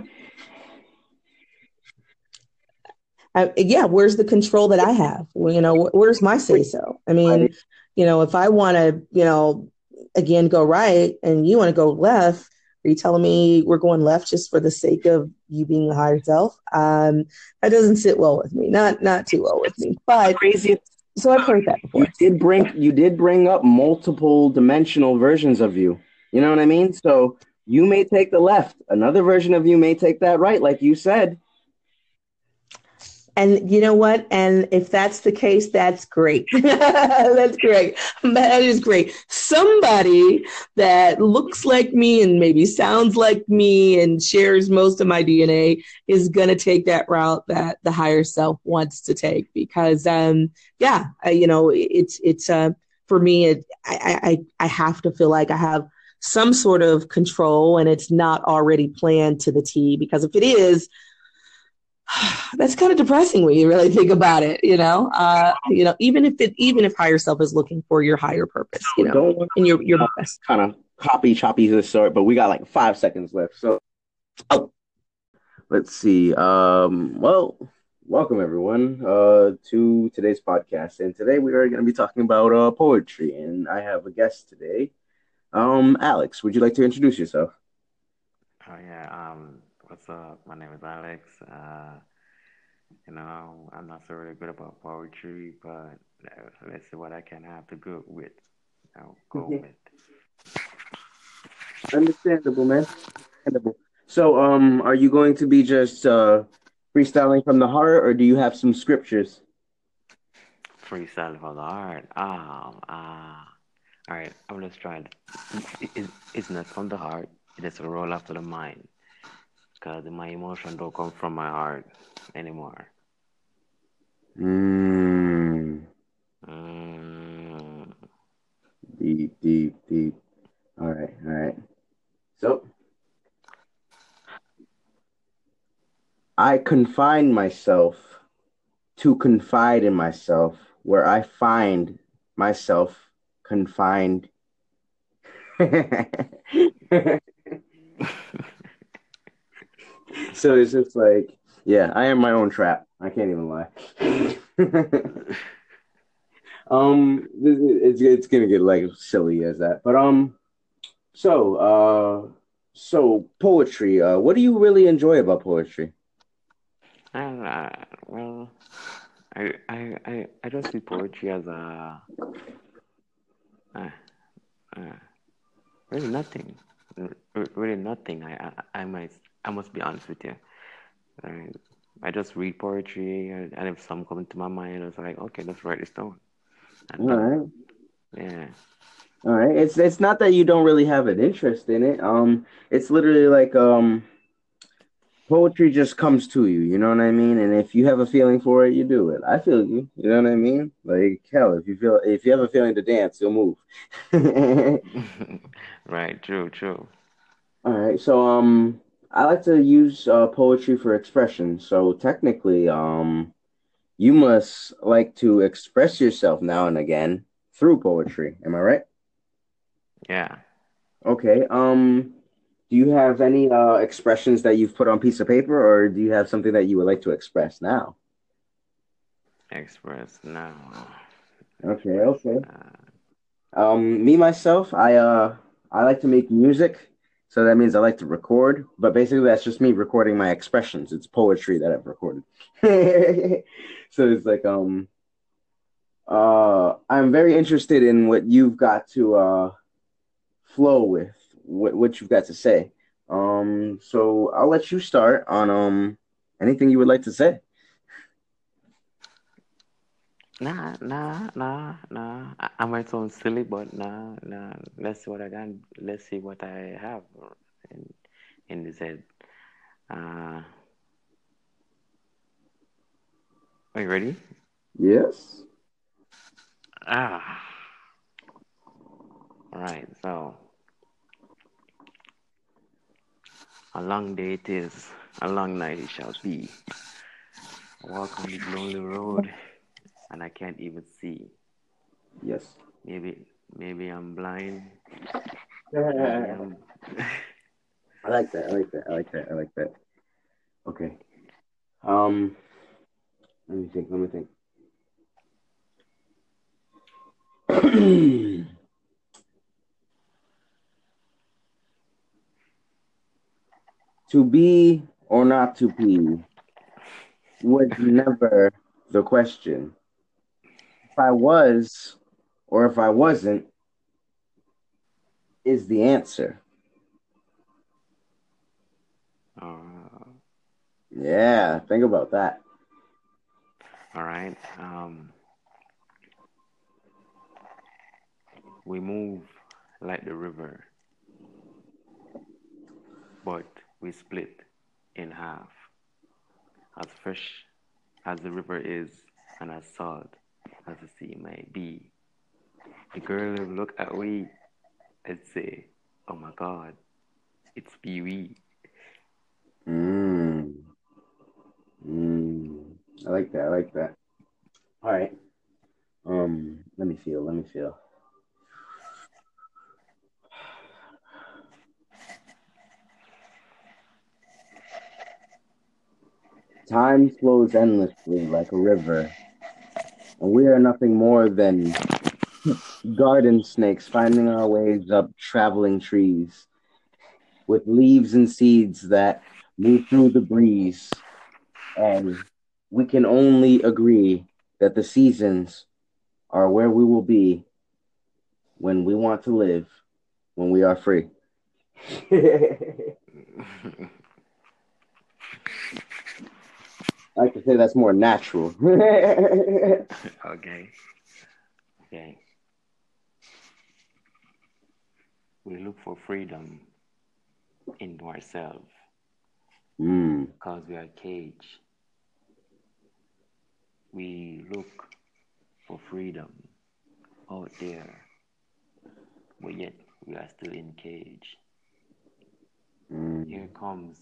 where's the control that I have? You know, where's my say so? I mean, you know, if I want to, you know, again, go right and you want to go left, are you telling me we're going left just for the sake of you being the higher self? That doesn't sit well with me. Not too well with me. But crazy. So I've heard that before. You did bring up multiple dimensional versions of you. You know what I mean? So you may take the left. Another version of you may take that right, like you said. And you know what? And if that's the case, that's great. That's great. That is great. Somebody that looks like me and maybe sounds like me and shares most of my DNA is going to take that route that the higher self wants to take, because, for me, I have to feel like I have some sort of control and it's not already planned to the T, because if it is, that's kind of depressing when you really think about it, even if higher self is looking for your higher purpose, and your best. Kind of choppy this sort, but we got like 5 seconds left. So, let's see. Welcome everyone to today's podcast. And today we are going to be talking about poetry, and I have a guest today. Alex, would you like to introduce yourself? Oh yeah. What's up? My name is Alex. I'm not so really good about poetry, but let's see what I can have to go with. I'll go with. Understandable, man. Understandable. So, are you going to be just freestyling from the heart, or do you have some scriptures? Freestyle from the heart. All right. I'm just trying. It's not from the heart. It's a roll after the mind. Because my emotion don't come from my heart anymore. Deep. All right. So, I confine myself to confide in myself, where I find myself confined. So it's just like, yeah, I am my own trap. I can't even lie. It's gonna get like silly as that, but so poetry. What do you really enjoy about poetry? I don't see poetry as really nothing. Really nothing. I must be honest with you. I just read poetry, and if some come to my mind, I was like, okay, let's write this down. All right. It's not that you don't really have an interest in it. It's literally like poetry just comes to you. You know what I mean? And if you have a feeling for it, you do it. I feel you. You know what I mean? Like hell, if you have a feeling to dance, you'll move. Right. True. All right. So I like to use poetry for expression. So technically, you must like to express yourself now and again through poetry. Am I right? Yeah. Okay. Do you have any expressions that you've put on piece of paper, or do you have something that you would like to express now? Express now. Okay. Me, myself, I like to make music. So that means I like to record, but basically that's just me recording my expressions. It's poetry that I've recorded. So it's like, I'm very interested in what you've got to flow with, what you've got to say. So I'll let you start on anything you would like to say. Nah. I might sound silly, but nah. Let's see what I can. Let's see what I have in this head. Are you ready? Yes. All right. So, a long day it is, a long night it shall be. I walk on this lonely road. And I can't even see. Yes. Maybe I'm blind. I like that. Okay. Let me think. To be or not to be was never the question. If I was or if I wasn't is the answer. Yeah, think about that. All right. We move like the river, but we split in half. As fresh as the river is, and as salt as the sea may be. The girl will look at we and say, "Oh my God, it's Pee-wee." I like that. All right. Let me feel. Time flows endlessly like a river, and we are nothing more than garden snakes finding our ways up traveling trees with leaves and seeds that move through the breeze. And we can only agree that the seasons are where we will be when we want to live, when we are free. I like to say that's more natural. Okay. We look for freedom in ourselves because we are caged. We look for freedom out there, but yet we are still in cage. Here comes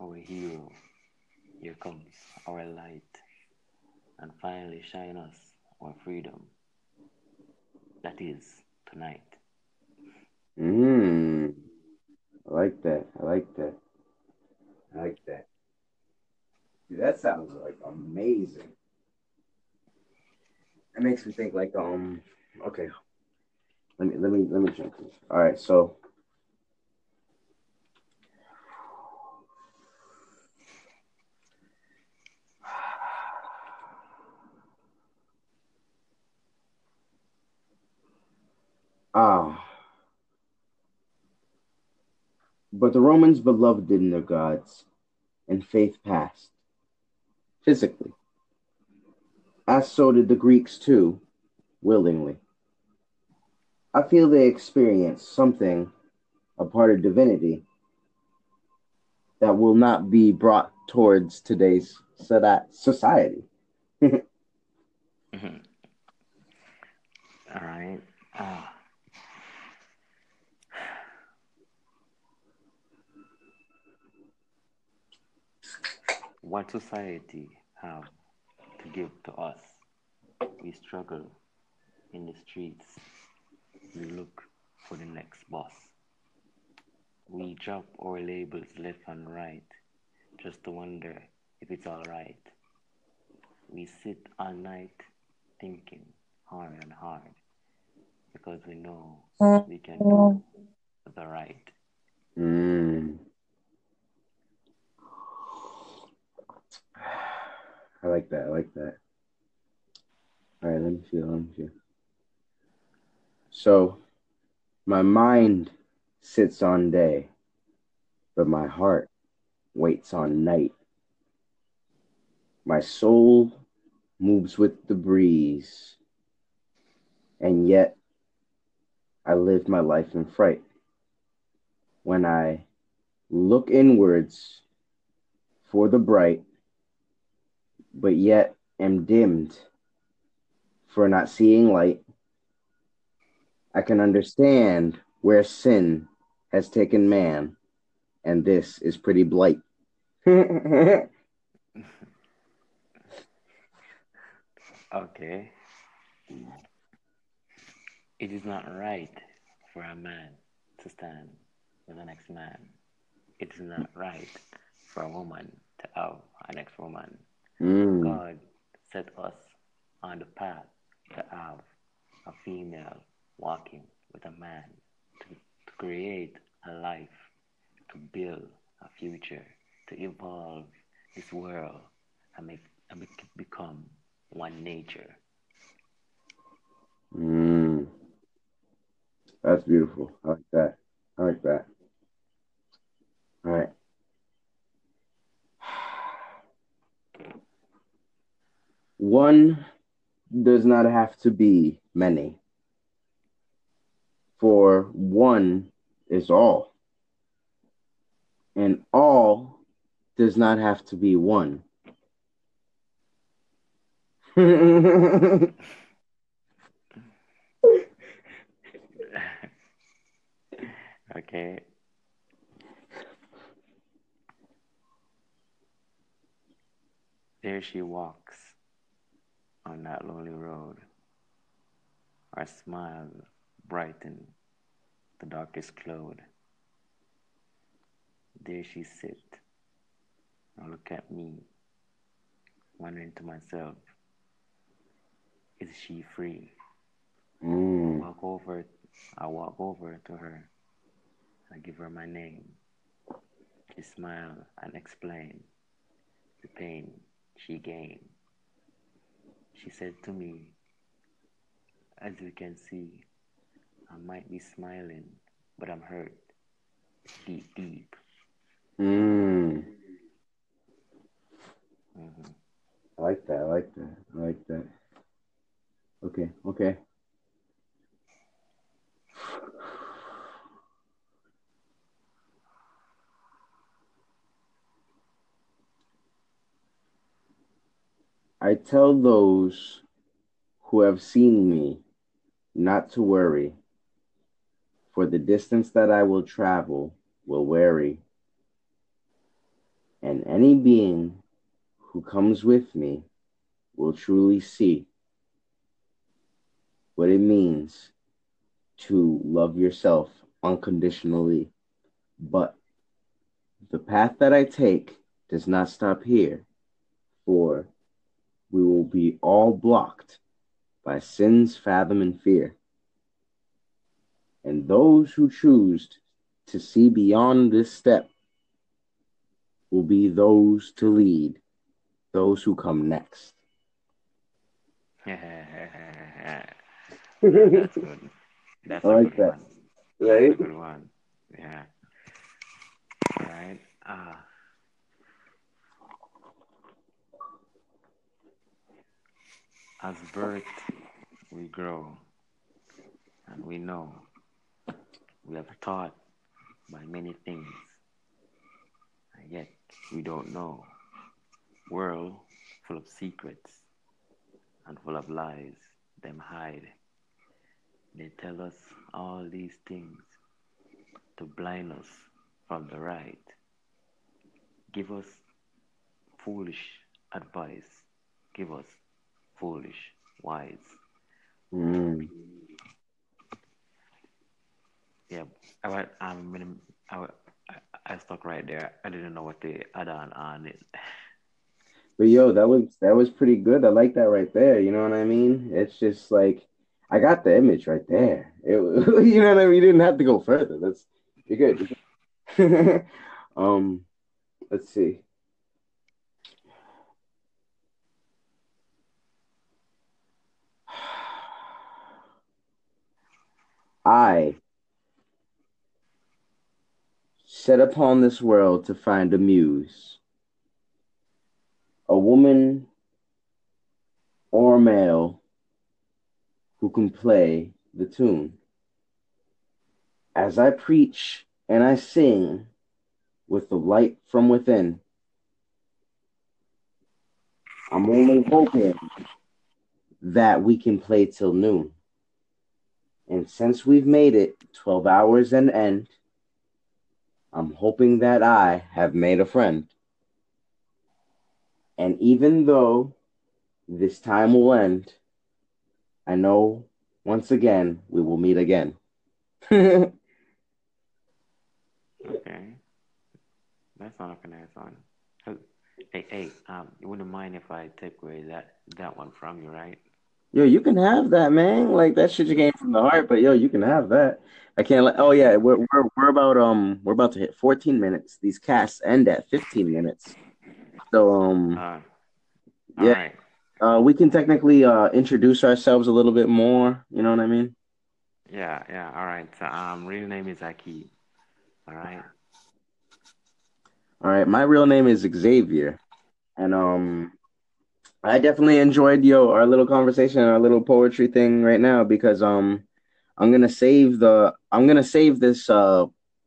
our hero. Here comes our light, and finally shine us our freedom. That is tonight. I like that. Dude, that sounds like amazing. It makes me think like okay. Let me drink this. All right, so. But the Romans believed in their gods, and faith passed physically. As so did the Greeks too, willingly. I feel they experienced something, a part of divinity, that will not be brought towards today's society. Mm-hmm. All right. What society have to give to us? We struggle in the streets. We look for the next boss. We drop our labels left and right just to wonder if it's all right. We sit all night thinking hard and hard because we know we can do the right. I like that. All right, let me feel. So, my mind sits on day, but my heart waits on night. My soul moves with the breeze, and yet I live my life in fright. When I look inwards for the bright, but yet am dimmed for not seeing light. I can understand where sin has taken man, and this is pretty blight. Okay. It is not right for a man to stand with the next man. It is not right for a woman to have an ex-woman. God set us on the path to have a female walking with a man, to create a life, to build a future, to evolve this world and make it become one nature. That's beautiful. I like that. All right. One does not have to be many, for one is all, and all does not have to be one. Okay. There she walks on that lonely road. Our smile brightened the darkest cloud. There she sit. Now look at me, wondering to myself, is she free? Mm. I walk over to her. I give her my name. She smiled and explained the pain she gained. She said to me, as you can see, I might be smiling, but I'm hurt. Deep. Mm. Mm-hmm. I like that. Okay. I tell those who have seen me not to worry, for the distance that I will travel will weary, and any being who comes with me will truly see what it means to love yourself unconditionally. But the path that I take does not stop here, for we will be all blocked by sin's fathom and fear. And those who choose to see beyond this step will be those to lead those who come next. That's good. That's I like that. One. Right? That's a good one. Yeah. All right. As birth, we grow, and we know we have taught by many things, and yet we don't know. World full of secrets and full of lies, them hide. They tell us all these things to blind us from the right, give us foolish advice, give us foolish wise. Mm. Yeah, I stuck right there. I didn't know what to add on it. But yo, that was pretty good. I like that right there. You know what I mean? It's just like I got the image right there. It, you know what I mean? You didn't have to go further. You're good. Let's see. I set upon this world to find a muse, a woman or male who can play the tune. As I preach and I sing with the light from within, I'm only hoping that we can play till noon. And since we've made it 12 hours and end, I'm hoping that I have made a friend. And even though this time will end, I know once again we will meet again. Okay. That's not a nice one. Hey, you wouldn't mind if I take away that one from you, right? Yo, you can have that, man. Like that shit you came from the heart, but yo, you can have that. I can't let. Oh yeah, we're about to hit 14 minutes. These casts end at 15 minutes. So yeah, right. We can technically introduce ourselves a little bit more. You know what I mean? Yeah. All right. So real name is Aki. All right. My real name is Xavier, and I definitely enjoyed our little conversation, our little poetry thing right now, because I'm gonna save this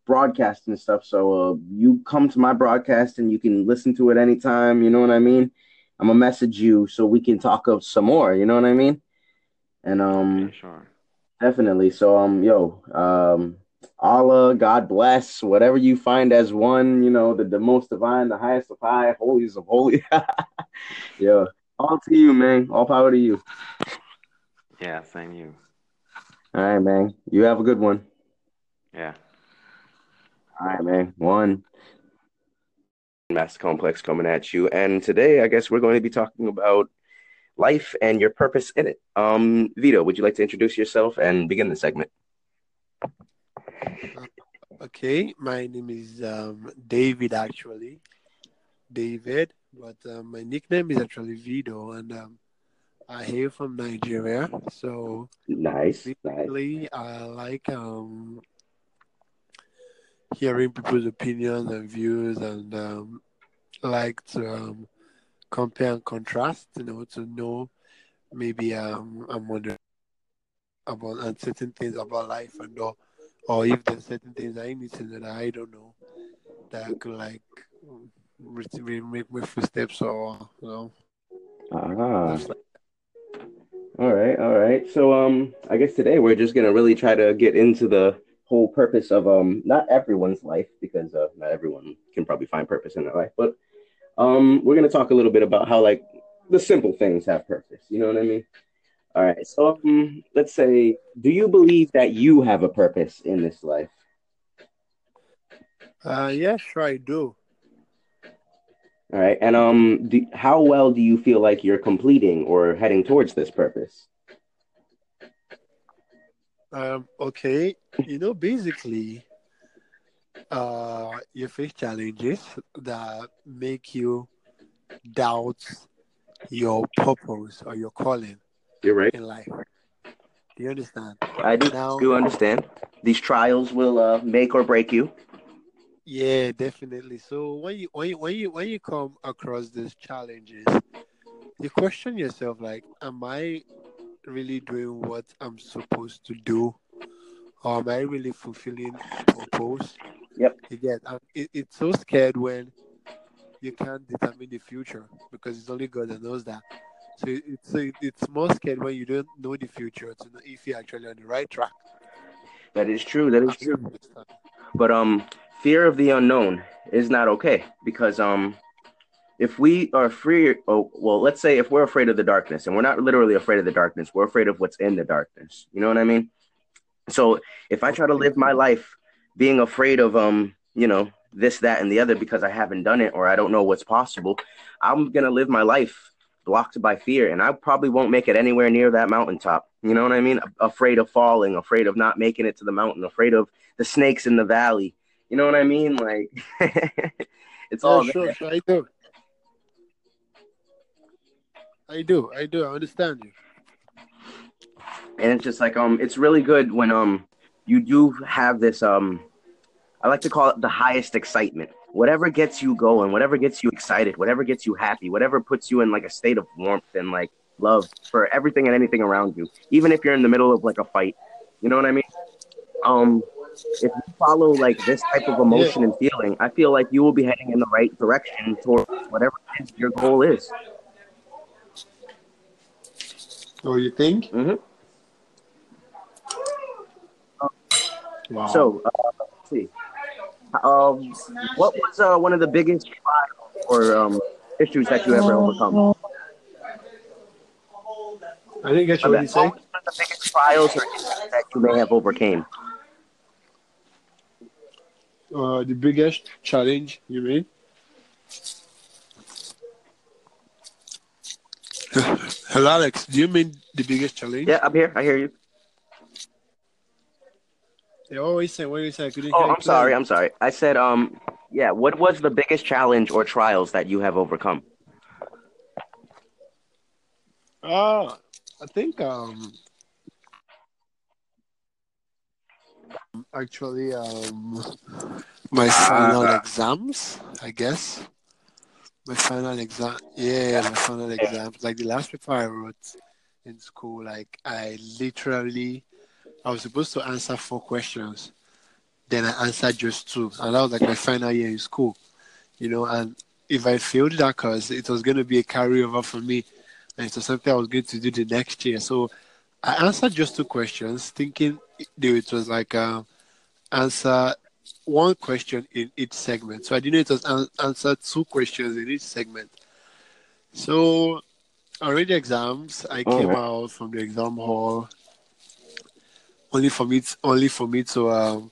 broadcast and stuff. So you come to my broadcast and you can listen to it anytime. You know what I mean? I'm gonna message you so we can talk of some more. You know what I mean? And yeah, sure. Definitely. So Allah, God bless, whatever you find as one, you know, the most divine, the highest of high, holiest of holy. Yo, all to you, man. All power to you. Yeah, same you. All right, man. You have a good one. Yeah. All right, man. One. Master Complex coming at you. And today, I guess we're going to be talking about life and your purpose in it. Vito, would you like to introduce yourself and begin the segment? Okay, my name is David, actually. David, but my nickname is actually Vito, and I hail from Nigeria. So nice. I like hearing people's opinions and views, and like to compare and contrast, you know, to know maybe I'm wondering about uncertain things about life and all. Or if there's certain things I need to know that I don't know, that could like make my footsteps or, you know. All right. So I guess today we're just gonna really try to get into the whole purpose of not everyone's life, because not everyone can probably find purpose in their life, but we're gonna talk a little bit about how like the simple things have purpose. You know what I mean? All right, so let's say, do you believe that you have a purpose in this life? Yes, sure, I do. All right, and how well do you feel like you're completing or heading towards this purpose? Okay, you know, basically, you face challenges that make you doubt your purpose or your calling. You're right. In life. Do you understand? I do understand. These trials will make or break you. Yeah, definitely. So when you come across these challenges, you question yourself, like, am I really doing what I'm supposed to do? Or am I really fulfilling purpose? Yep. Again, it's so scared when you can't determine the future, because it's only God that knows that. So it's more scary when you don't know the future to know if you're actually on the right track. That is true. But fear of the unknown is not okay, because if we are let's say if we're afraid of the darkness, and we're not literally afraid of the darkness, we're afraid of what's in the darkness. You know what I mean? So if I try to live my life being afraid of this, that, and the other, because I haven't done it or I don't know what's possible, I'm gonna live my life blocked by fear, and I probably won't make it anywhere near that mountaintop. You know what I mean? Afraid of falling, afraid of not making it to the mountain, afraid of the snakes in the valley. You know what I mean? Like, it's all sure. So I do. I understand you. And it's just like it's really good when you do have this I like to call it the highest excitement. Whatever gets you going, whatever gets you excited, whatever gets you happy, whatever puts you in like a state of warmth and like love for everything and anything around you, even if you're in the middle of like a fight, you know what I mean? If you follow like this type of emotion and feeling, I feel like you will be heading in the right direction towards whatever your goal is. Oh, you think? Mm-hmm. Wow. So, let's see. What was one of the biggest trials or issues that you ever overcome? I didn't get you what you said. What was one of the biggest trials or issues that you may have overcame? The biggest challenge, you mean? Hello, Alex. Do you mean the biggest challenge? Yeah, I'm here. I hear you. They always say, what do you say? I'm sorry. I said, what was the biggest challenge or trials that you have overcome? I think, my final exams, I guess. My final exam. Yeah, my final exams. Like the last paper I wrote in school, like I was supposed to answer 4 questions. Then I answered just 2. And that was like my final year in school, you know. And if I failed that course, it was going to be a carryover for me. And it was something I was going to do the next year. So I answered just 2 questions, thinking it was like answer one question in each segment. So I didn't know it was answer 2 questions in each segment. So already exams, I came out from the exam hall only for me to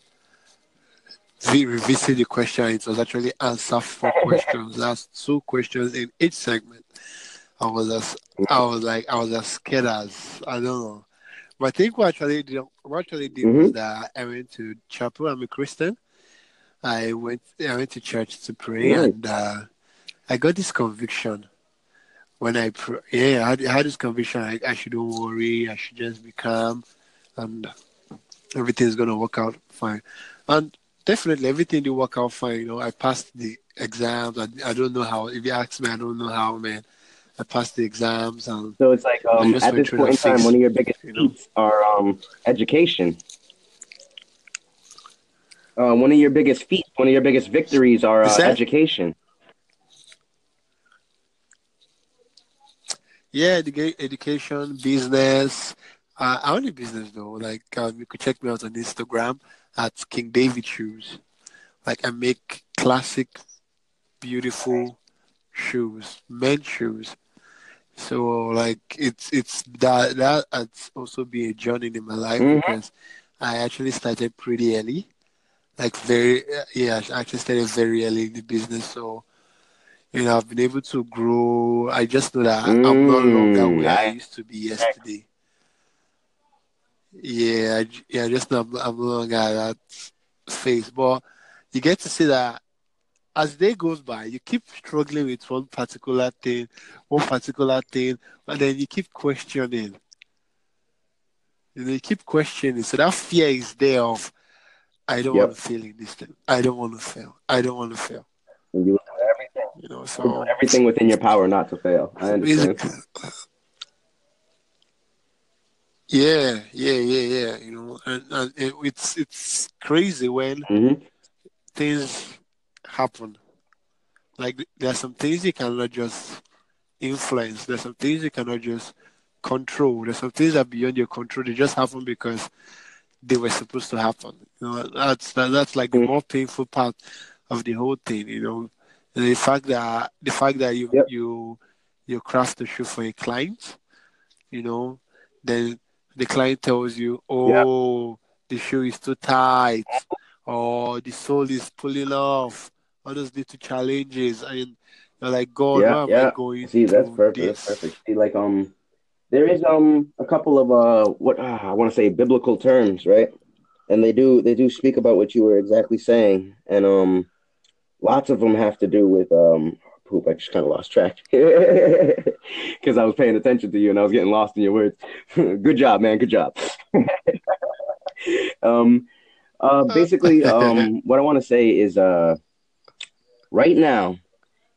revisit the question. It was actually answer 4 questions. That's 2 questions in each segment. I was as scared as I don't know. But I think what I actually did was that I went to chapel. I'm a Christian. I went to church to pray, and I got this conviction. When I pray, I had this conviction. I shouldn't worry. I should just be calm, and everything's gonna work out fine. And definitely, everything did work out fine. You know, I passed the exams. I don't know how. If you ask me, I don't know how, man. I passed the exams. And so it's like at this point in time, one of your biggest feats are education. One of your biggest feats, one of your biggest victories are education. Yeah, education, business. I only business though. Like you could check me out on Instagram at King David Shoes. Like I make classic, beautiful shoes, men's shoes. So like it's that has also been a journey in my life because I actually started pretty early, like I actually started very early in the business. So you know, I've been able to grow. I just know that I'm no longer where I used to be yesterday. Yeah, I just know I'm no longer at that phase. But you get to see that as day goes by, you keep struggling with one particular thing, and then you keep questioning. And you keep questioning. So that fear is there of, I don't want to fail in this thing. I don't want to fail. And you will do everything. You know, so you do everything within your power not to fail. I understand. Yeah. You know, and it's crazy when things happen. Like there are some things you cannot just influence. There's some things you cannot just control. There's some things that are beyond your control. They just happen because they were supposed to happen. You know, that's like the more painful part of the whole thing. You know, and the fact that you craft the shoe for a client. You know, then the client tells you, the shoe is too tight. Or the soul is pulling off, all those little challenges, and you're like, God, where am I going? See, that's perfect. See, like, there is a couple of I want to say biblical terms, right? And they do speak about what you were exactly saying, and lots of them have to do with poop. I just kind of lost track because I was paying attention to you and I was getting lost in your words. Good job, man. Good job. Basically, what I want to say is right now,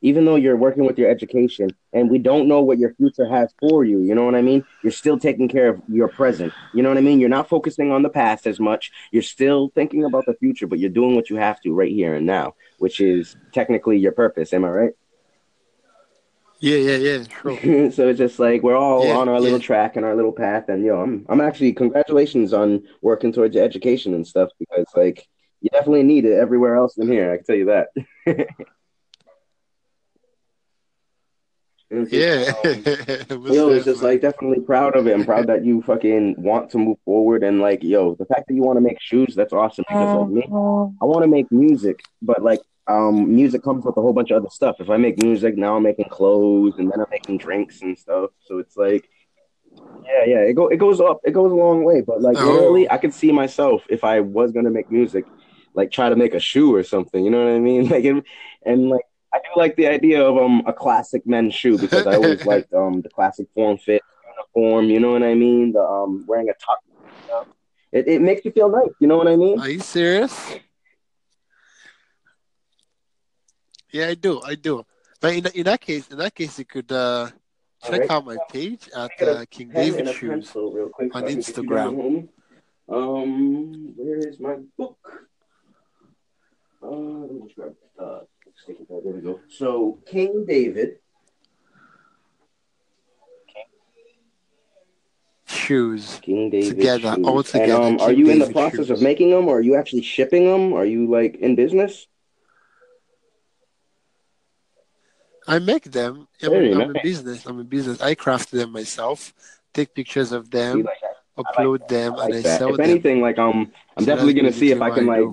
even though you're working with your education and we don't know what your future has for you, you know what I mean? You're still taking care of your present. You know what I mean? You're not focusing on the past as much. You're still thinking about the future, but you're doing what you have to right here and now, which is technically your purpose. Am I right? Yeah. Sure. So it's just like we're all on our little track and our little path, and I'm actually congratulations on working towards your education and stuff because like you definitely need it everywhere else than here. I can tell you that. It's just like definitely proud of it. I'm proud that you fucking want to move forward and like the fact that you want to make shoes, that's awesome. Because like me, I want to make music, but like. Music comes with a whole bunch of other stuff. If I make music, now I'm making clothes, and then I'm making drinks and stuff. So it's like, it goes a long way. But like, literally, I could see myself if I was gonna make music, like try to make a shoe or something. You know what I mean? Like, and like, I do like the idea of a classic men's shoe because I always liked the classic form fit uniform. You know what I mean? The wearing a top. You know? It makes you feel nice. You know what I mean? Are you serious? Yeah, I do. But in that case, you could check out my page at King David Shoes on Instagram. Where is my book? Let me just grab there we go. So King David Shoes. King David together, Shoes. All together. And, are you David in the process Shoes. Of making them, or are you actually shipping them? Are you like in business? I make them. I'm in business. I craft them myself. Take pictures of them. Upload them and I sell them. If anything, like I'm definitely gonna see if I can like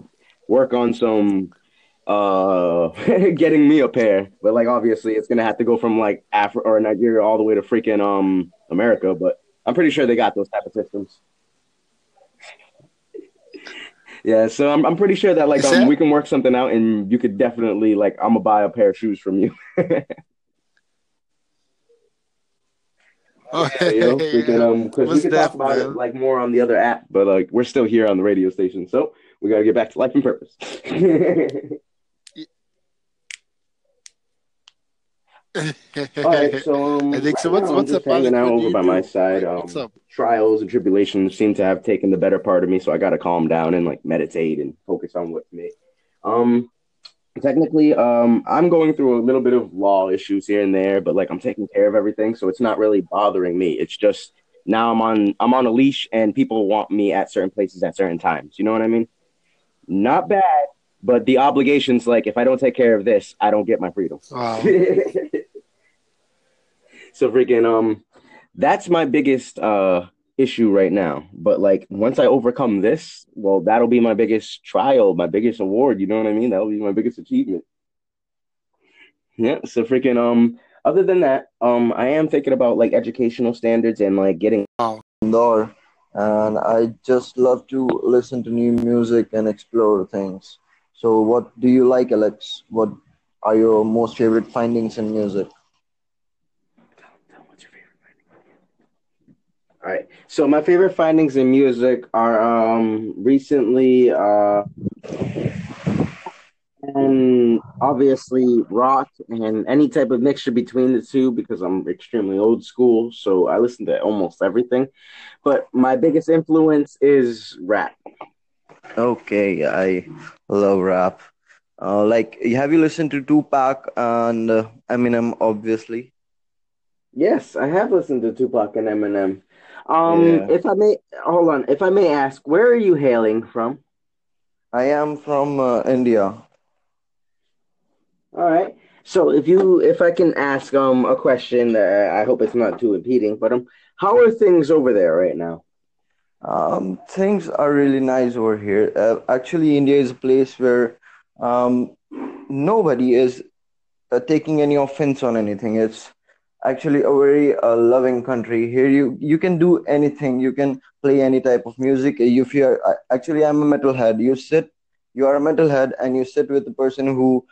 work on some getting me a pair. But like obviously it's gonna have to go from like Africa or Nigeria all the way to freaking America. But I'm pretty sure they got those type of systems. Yeah, so I'm pretty sure that like we can work something out, and you could definitely like I'm gonna buy a pair of shoes from you. Oh, yeah, yo, freaking, because we could talk about it like more on the other app, but like we're still here on the radio station, so we gotta get back to life and purpose. All right, so I think so. What's up? Hanging out over by my side. Trials and tribulations seem to have taken the better part of me, so I gotta calm down and like meditate and focus on what's me. Technically, I'm going through a little bit of law issues here and there, but like I'm taking care of everything, so it's not really bothering me. It's just now I'm on a leash, and people want me at certain places at certain times. You know what I mean? Not bad, but the obligation's like if I don't take care of this, I don't get my freedom. Wow. So freaking that's my biggest issue right now. But like once I overcome this, well, that'll be my biggest trial, my biggest award, you know what I mean? That'll be my biggest achievement. Yeah, so freaking other than that, I am thinking about like educational standards and like getting indoor, and I just love to listen to new music and explore things. So what do you like, Alex? What are your most favorite findings in music? All right. So my favorite findings in music are recently and obviously rock and any type of mixture between the two, because I'm extremely old school, so I listen to almost everything. But my biggest influence is rap. Okay, I love rap. Like, have you listened to Tupac and Eminem, obviously? Yes, I have listened to Tupac and Eminem. If I may ask, where are you hailing from? I am from India. All right. So if I can ask a question that I hope it's not too impeding, but how are things over there right now? Things are really nice over here. Actually, India is a place where nobody is taking any offense on anything. It's actually a very loving country. Here you can do anything. You can play any type of music. If you're actually, I'm a metalhead. You are a metalhead, and you sit with the person who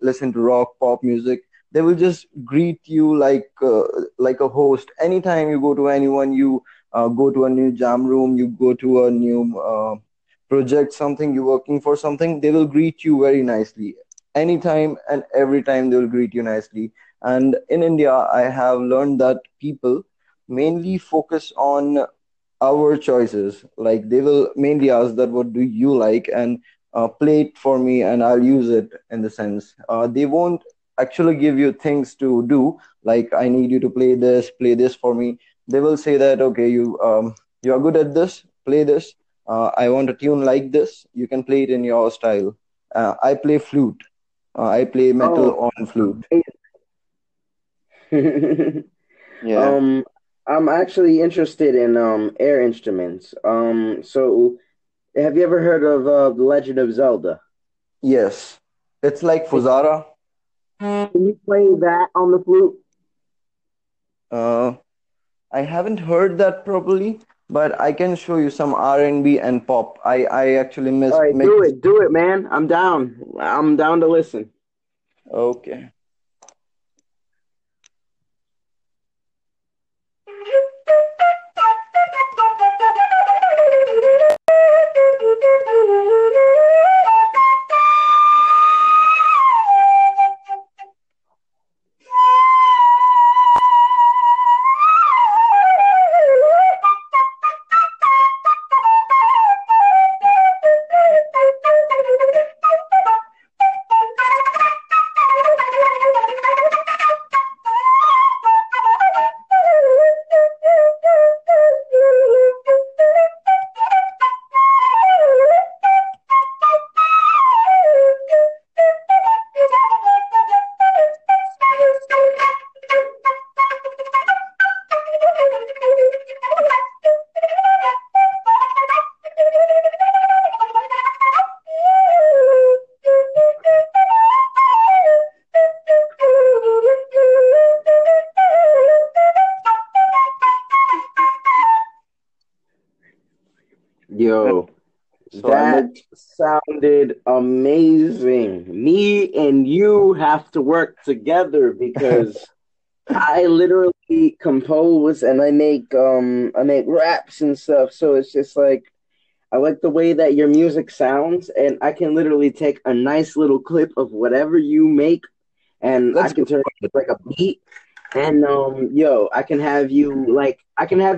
listen to rock, pop music. They will just greet you like a host. Anytime you go to anyone, you go to a new jam room, you go to a new project, something you're working for, something, they will greet you very nicely. Anytime and every time they will greet you nicely. And in India, I have learned that people mainly focus on our choices. Like, they will mainly ask that, what do you like? And play it for me and I'll use it, in the sense. They won't actually give you things to do. Like, I need you to play this for me. They will say that, okay, you are good at this, play this. I want a tune like this. You can play it in your style. I play flute. I play metal on flute. Yeah. I'm actually interested in air instruments. So have you ever heard of The Legend of Zelda? Yes. It's like Fuzara. Can you play that on the flute? I haven't heard that properly, but I can show you some R&B and pop. I actually miss. All right, do it, man. I'm down to listen. Okay. Yo, so that sounded amazing. Me and you have to work together because I literally compose and I make raps and stuff. So it's just like, I like the way that your music sounds, and I can literally take a nice little clip of whatever you make, and I can turn it into like a beat. And I can have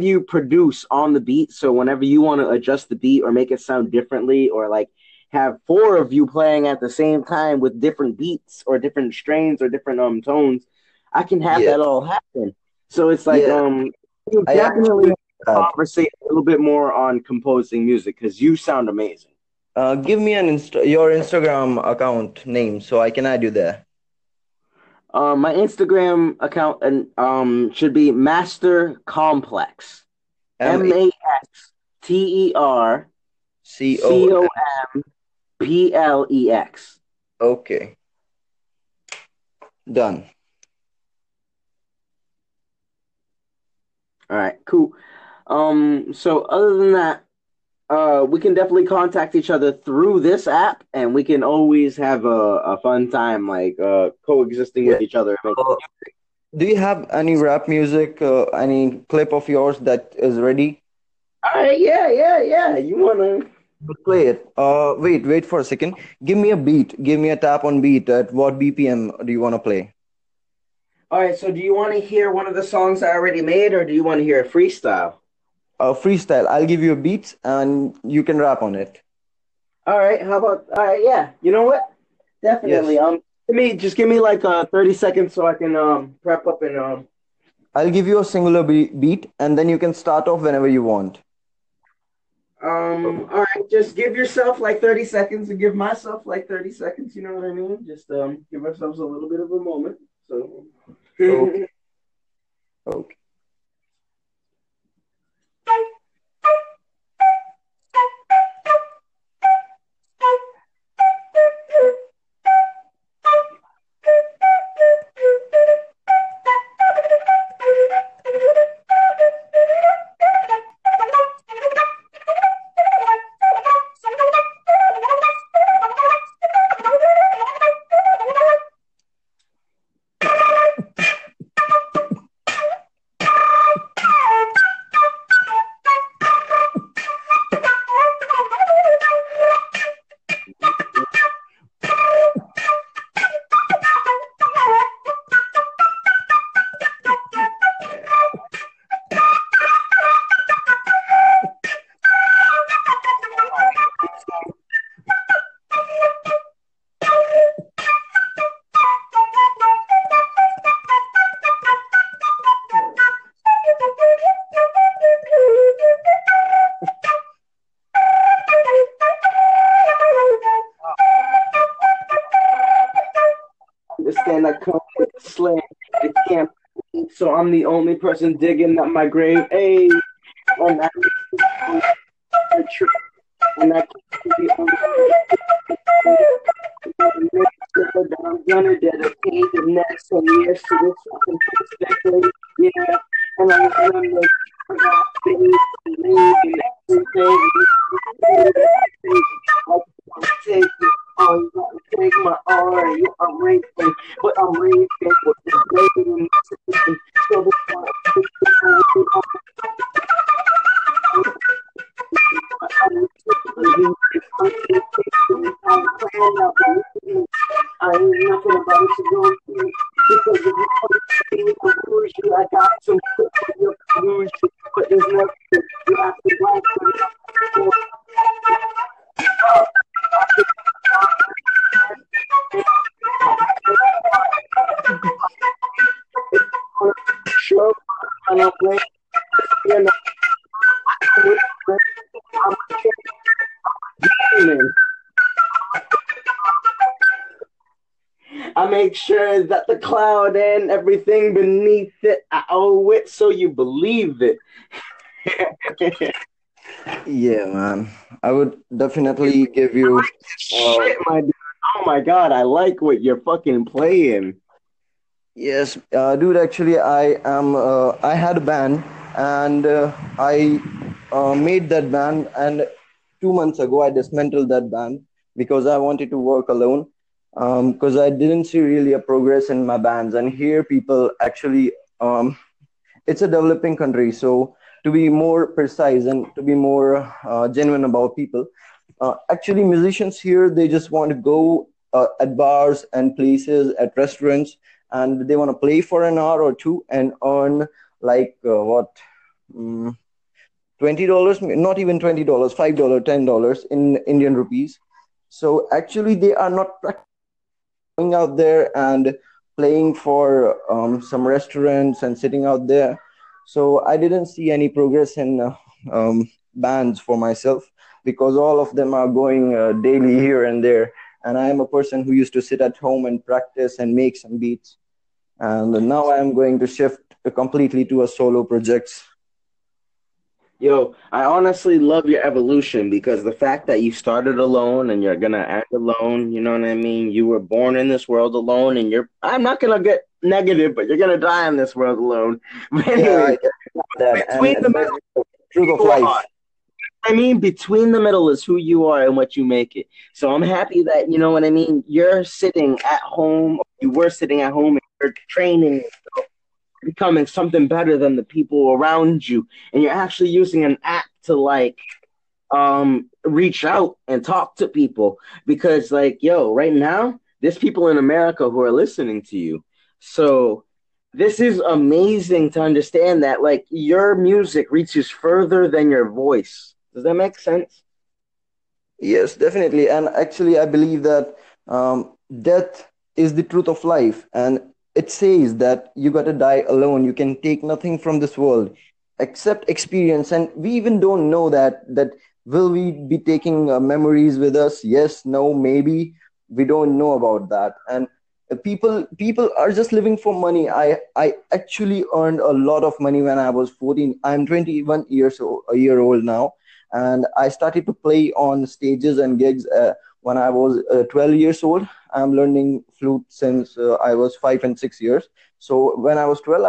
you produce on the beat. So whenever you want to adjust the beat or make it sound differently, or like have four of you playing at the same time with different beats or different strains or different tones, I can have that all happen. So it's like you definitely conversate a little bit more on composing music because you sound amazing. Give me your Instagram account name so I can add you there. My Instagram account should be Master Complex. MasterComplex. Okay. Done. All right, cool. So other than that, we can definitely contact each other through this app, and we can always have a fun time, like coexisting with each other. Do you have any rap music, any clip of yours that is ready? Yeah. You wanna play it? Wait for a second. Give me a beat. Give me a tap on beat. At what BPM do you wanna play? All right. So, do you want to hear one of the songs I already made, or do you want to hear a freestyle? Freestyle. I'll give you a beat and you can rap on it. All right. How about, you know what? Definitely. Yes. Give me like 30 seconds so I can prep up and I'll give you a singular beat and then you can start off whenever you want. All right. Just give yourself like 30 seconds and give myself like 30 seconds. You know what I mean? Just give ourselves a little bit of a moment. So. Okay. So I'm the only person digging up my grave. Hey, and I can't the truth. And I can't be on the I'm gonna dedicate the next 10 years to this fucking perspective. Yeah, and I'm gonna make sure things believe in everything. I take my R. I'm raping, but I'm raping with the baby in the system. So the I ain't nothing about it to go through because if you want to see I got some clips of your conclusion, but there's nothing you have to write for. Sure, I don't blame you. I'm dreaming. I make sure that the cloud and everything beneath it, I owe it so you believe it. Yeah, man. I would definitely give you... shit, my dude. Oh, my God. I like what you're fucking playing. Yes, dude, actually, I had a band, and I made that band, and 2 months ago, I dismantled that band because I wanted to work alone, because I didn't see really a progress in my bands. And here people actually, it's a developing country. So to be more precise and to be more genuine about people, actually musicians here, they just want to go at bars and places, at restaurants, and they want to play for an hour or two and earn like $20, not even $20, $5, $10 in Indian rupees. So actually they are not going out there and playing for some restaurants and sitting out there. So I didn't see any progress in bands for myself because all of them are going daily here and there. And I am a person who used to sit at home and practice and make some beats. And now I'm going to shift completely to a solo projects. Yo, I honestly love your evolution, because the fact that you started alone and you're going to act alone, you know what I mean? You were born in this world alone, and I'm not going to get negative, but you're going to die in this world alone. But anyway, between the middle, truth of life. I mean, between the middle is who you are and what you make it. So I'm happy that, you know what I mean, you're sitting at home, you were sitting at home, and you're training yourself, becoming something better than the people around you. And you're actually using an app to, like, reach out and talk to people. Because, like, yo, right now, there's people in America who are listening to you. So this is amazing to understand that, like, your music reaches further than your voice. Does that make sense? Yes, definitely. And actually, I believe that death is the truth of life. And it says that you got to die alone. You can take nothing from this world except experience. And we even don't know that will we be taking memories with us? Yes, no, maybe. We don't know about that. And people are just living for money. I actually earned a lot of money when I was 14. I'm 21 years old now. And I started to play on stages and gigs when I was 12 years old. I'm learning flute since I was 5 and 6 years. So when I was 12,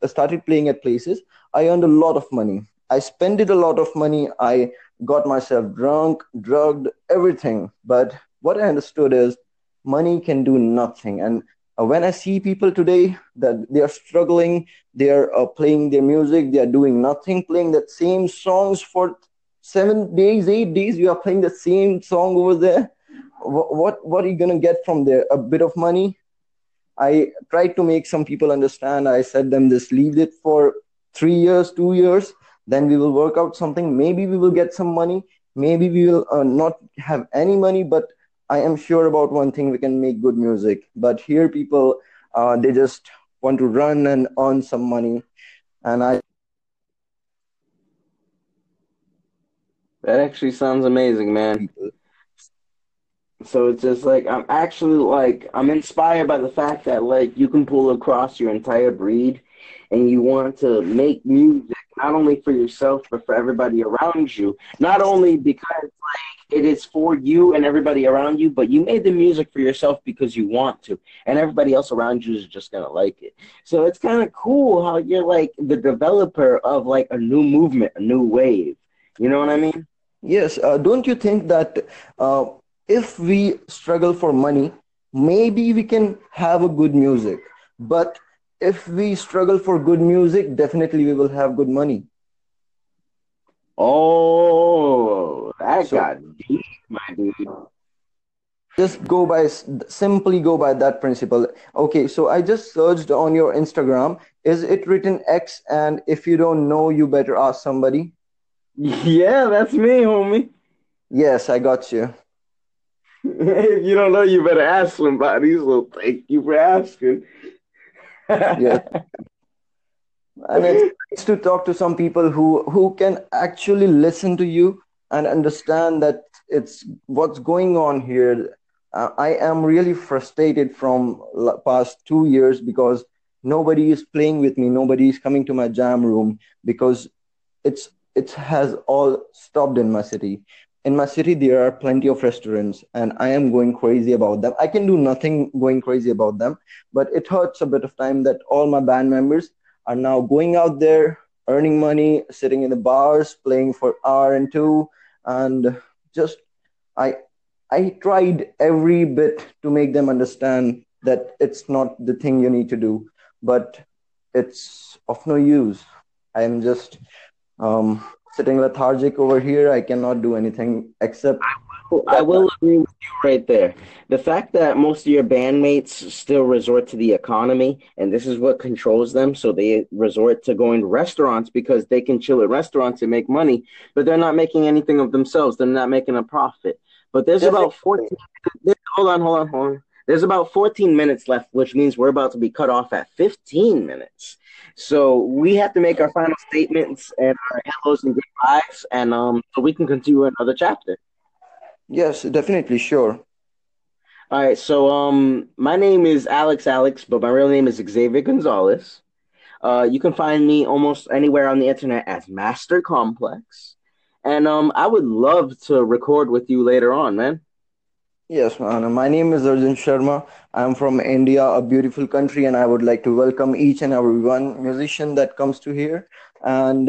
I started playing at places. I earned a lot of money. I spent a lot of money. I got myself drunk, drugged, everything. But what I understood is money can do nothing. And when I see people today that they are struggling, they are playing their music, they are doing nothing, playing that same songs for 7 days, 8 days, you are playing the same song over there. What are you going to get from there? A bit of money? I tried to make some people understand. I said them this, leave it for 3 years, 2 years, then we will work out something. Maybe we will get some money. Maybe we will not have any money, but I am sure about one thing, we can make good music. But here people, they just want to run and earn some money. And that actually sounds amazing, man. So it's just like, I'm actually like, I'm inspired by the fact that like you can pull across your entire breed and you want to make music not only for yourself, but for everybody around you. Not only because like it is for you and everybody around you, but you made the music for yourself because you want to, and everybody else around you is just going to like it. So it's kind of cool how you're like the developer of like a new movement, a new wave. You know what I mean? Yes. Don't you think that if we struggle for money, maybe we can have a good music. But if we struggle for good music, definitely we will have good money. Oh, that got deep, my dude. Just simply go by that principle. Okay, so I just searched on your Instagram. Is it written X? And if you don't know, you better ask somebody. Yeah, that's me, homie. Yes, I got you. If you don't know, you better ask somebody. So thank you for asking. Yeah. And it's nice to talk to some people who can actually listen to you and understand that it's what's going on here. I am really frustrated from past 2 years because nobody is playing with me. Nobody is coming to my jam room because it has all stopped in my city. In my city, there are plenty of restaurants, and I am going crazy about them. I can do nothing going crazy about them, but it hurts a bit of time that all my band members are now going out there, earning money, sitting in the bars, playing for an hour and two, and just I tried every bit to make them understand that it's not the thing you need to do, but it's of no use. I'm just sitting lethargic over here. I cannot do anything except... I will agree with you right there. The fact that most of your bandmates still resort to the economy, and this is what controls them, so they resort to going to restaurants because they can chill at restaurants and make money, but they're not making anything of themselves. They're not making a profit. But there's about 14... Hold on. There's about 14 minutes left, which means we're about to be cut off at 15 minutes. So we have to make our final statements and our hellos and goodbyes, and so we can continue another chapter. Yes, definitely, sure. All right, so my name is Alex, but my real name is Xavier Gonzalez. You can find me almost anywhere on the internet as Master Complex. And I would love to record with you later on, man. Yes, man. My name is Arjun Sharma. I'm from India, a beautiful country, and I would like to welcome each and every one musician that comes to here. And